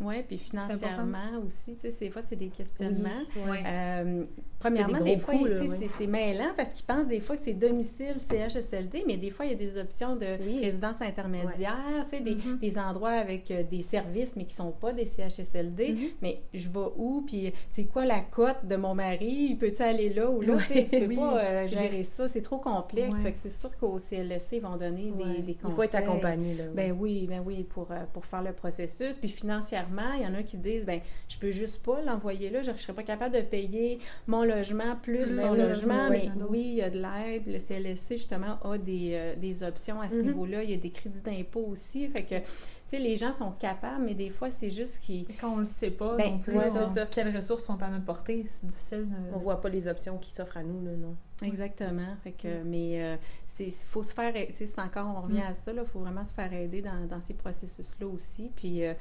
Oui, puis financièrement aussi, tu sais, des fois, c'est des questionnements. Oui, oui. Euh, premièrement, des, des fois, coups, là, oui. c'est, c'est mêlant parce qu'ils pensent des fois que c'est domicile, C H S L D, mais des fois, il y a des options de oui. résidence intermédiaire, oui. des, mm-hmm. des endroits avec euh, des services, mais qui ne sont pas des C H S L D. Mm-hmm. Mais je vais où? Puis c'est quoi la cote de mon mari? Peux-tu aller là ou là? Oui. Tu ne peux oui. pas euh, gérer ça. C'est trop complexe. Oui. Fait que c'est sûr qu'au C L S C, ils vont donner oui. des, des conseils. Il faut être accompagné, là. Oui. Ben oui, ben oui, pour, euh, pour faire le processus. Puis financièrement, il y en a qui disent, bien, je peux juste pas l'envoyer là, je ne serais pas capable de payer mon logement plus, plus son logement. Mais oui, il y a de l'aide. Le C L S C, justement, a des, euh, des options à ce mm-hmm. niveau-là. Il y a des crédits d'impôt aussi. Fait que, tu sais, les gens sont capables, mais des fois, c'est juste qu'ils... Quand on ne le sait pas, ben, donc, ouais, c'est ça. Quelles ressources sont à notre portée? C'est difficile de... On ne voit pas les options qui s'offrent à nous, là, non? Exactement. Fait que, mm. mais euh, c'est faut se faire... C'est encore, on revient mm. à ça, il faut vraiment se faire aider dans, dans ces processus-là aussi. Puis... Euh,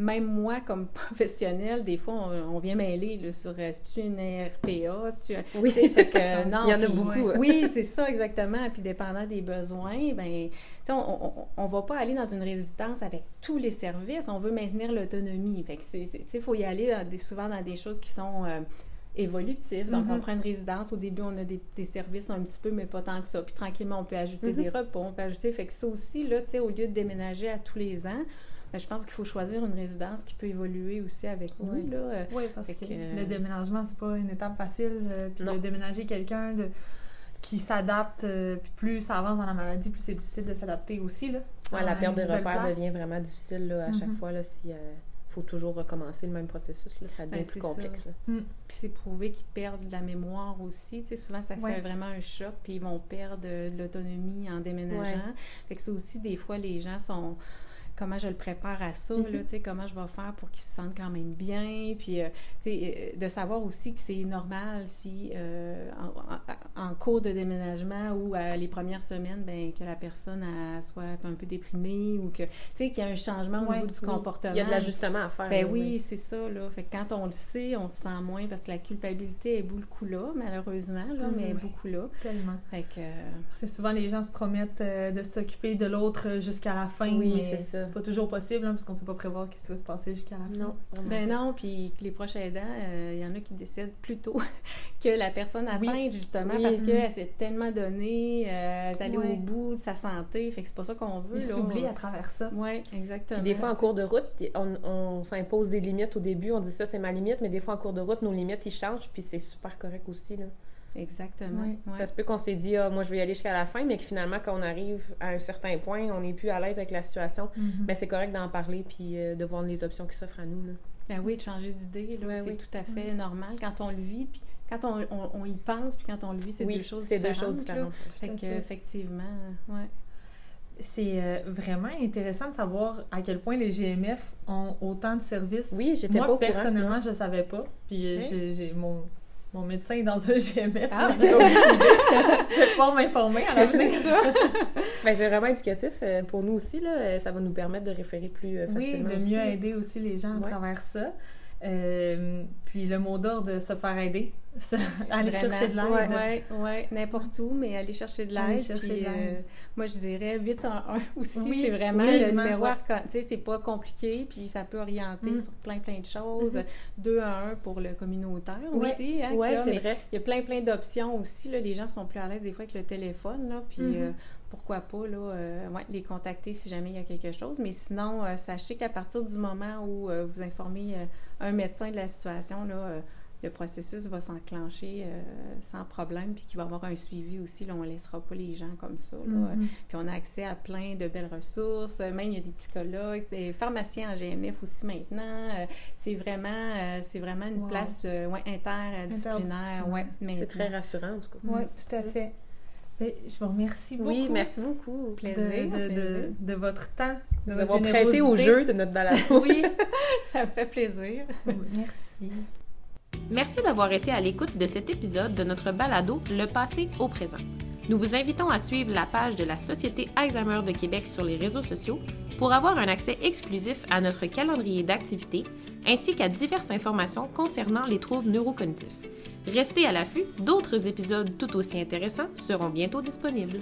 Même moi, comme professionnelle, des fois, on, on vient mêler là, sur « est-ce une R P A? » Oui, c'est que, non, il y en a puis, beaucoup. Oui, c'est ça, exactement. Puis dépendant des besoins, ben, on ne va pas aller dans une résidence avec tous les services. On veut maintenir l'autonomie. Fait que c'est, c'est, il faut y aller dans des, souvent dans des choses qui sont... Euh, évolutif. Donc, mm-hmm. on prend une résidence. Au début, on a des, des services un petit peu, mais pas tant que ça. Puis, tranquillement, on peut ajouter mm-hmm. des repas, on peut ajouter... Fait que ça aussi, là, tu sais, au lieu de déménager à tous les ans, ben, je pense qu'il faut choisir une résidence qui peut évoluer aussi avec oui. nous, là. Oui, parce que, que euh... le déménagement, c'est pas une étape facile. Euh, puis, non. de déménager quelqu'un de... qui s'adapte, euh, puis plus ça avance dans la maladie, plus c'est difficile de s'adapter aussi, là. Oui, la perte des repères place. devient vraiment difficile, là, à mm-hmm. chaque fois, là, si... Euh... faut toujours recommencer le même processus, là, ça devient ben, plus complexe. Mm. Puis c'est prouvé qu'ils perdent de la mémoire aussi. Tu sais, souvent, ça fait ouais. vraiment un choc, puis ils vont perdre de l'autonomie en déménageant. Ouais. Fait que c'est aussi, des fois, les gens sont... Comment je le prépare à ça, mm-hmm. là, tu sais, comment je vais faire pour qu'ils se sentent quand même bien, puis euh, tu sais, de savoir aussi que c'est normal si euh, en, en, en cours de déménagement ou euh, les premières semaines, ben que la personne elle, soit un peu déprimée ou que tu sais qu'il y a un changement ouais, au niveau du oui. comportement. Il y a de l'ajustement à faire. Ben oui, oui, c'est ça là. Fait que quand on le sait, on se sent moins parce que la culpabilité est beaucoup là, malheureusement là, mm-hmm. mais ouais. beaucoup là. Tellement. Fait que euh... c'est souvent les gens se promettent euh, de s'occuper de l'autre jusqu'à la fin. Oui, mais... c'est ça. C'est pas toujours possible, hein, parce qu'on peut pas prévoir ce qui va se passer jusqu'à la fin. Non. Ben non, puis les proches aidants, euh, il y en a qui décèdent plus tôt que la personne atteinte, oui. justement, oui. parce mm-hmm. qu'elle s'est tellement donnée euh, d'aller oui. au bout de sa santé. Fait que c'est pas ça qu'on veut. Ils s'oublient à travers ça. Oui, exactement. Puis des fois, en cours de route, on, on s'impose des limites au début. On dit ça, c'est ma limite, mais des fois, en cours de route, nos limites, ils changent, puis c'est super correct aussi, là. Exactement. Oui. Ouais. Ça se peut qu'on s'est dit, ah, moi, je vais y aller jusqu'à la fin, mais que finalement, quand on arrive à un certain point, on n'est plus à l'aise avec la situation. Mais mm-hmm. ben, c'est correct d'en parler puis euh, de voir les options qui s'offrent à nous, là. Ben oui, de changer d'idée, là, ouais, c'est oui. tout à fait mm-hmm. normal. Quand on le vit, puis quand on, on, on y pense, puis quand on le vit, c'est oui, deux choses c'est différentes. c'est deux choses différentes. Fait qu'effectivement, oui. C'est euh, vraiment intéressant de savoir à quel point les G M F ont autant de services. Oui, j'étais Moi, pas au courant. Moi, personnellement, je ne savais pas. Puis okay. j'ai, j'ai mon... Mon médecin est dans un G M F. Ah, je vais pouvoir m'informer. C'est ça. Ben, c'est vraiment éducatif euh, pour nous aussi. Là, ça va nous permettre de référer plus euh, facilement. Oui, de aussi. Mieux aider aussi les gens à ouais. travers ça. Euh, puis le mot d'ordre de se faire aider. Se... aller vraiment. Chercher de l'aide. Oui, ouais, ouais. N'importe où, mais aller chercher de l'aide. Puis, euh, moi, je dirais huit un un aussi. Oui, c'est vraiment oui, le numéro ouais. arc- c'est pas compliqué, puis ça peut orienter mm. sur plein, plein de choses. Mm-hmm. deux un un pour le communautaire ouais. aussi. Hein, oui, c'est mais vrai. Il y a plein, plein d'options aussi. Là, les gens sont plus à l'aise des fois avec le téléphone. Là, puis... Mm-hmm. Euh, pourquoi pas là, euh, ouais, les contacter si jamais il y a quelque chose. Mais sinon, euh, sachez qu'à partir du moment où euh, vous informez euh, un médecin de la situation, là, euh, le processus va s'enclencher euh, sans problème, puis qu'il va y avoir un suivi aussi. Là, on ne laissera pas les gens comme ça. Là, mm-hmm. Puis on a accès à plein de belles ressources. Même, il y a des psychologues, des pharmaciens en G M F aussi maintenant. C'est vraiment, euh, c'est vraiment une wow. place euh, ouais, interdisciplinaire. Ouais, c'est très rassurant, en tout cas. Oui, tout à fait. Je vous remercie beaucoup. Oui, merci beaucoup. Plaisir. De, de, de, de votre temps. De nous avoir prêté au jeu de notre balade. Oui, ça me fait plaisir. Oui, merci. Merci d'avoir été à l'écoute de cet épisode de notre balado Le passé au présent. Nous vous invitons à suivre la page de la Société Alzheimer de Québec sur les réseaux sociaux pour avoir un accès exclusif à notre calendrier d'activités ainsi qu'à diverses informations concernant les troubles neurocognitifs. Restez à l'affût, d'autres épisodes tout aussi intéressants seront bientôt disponibles.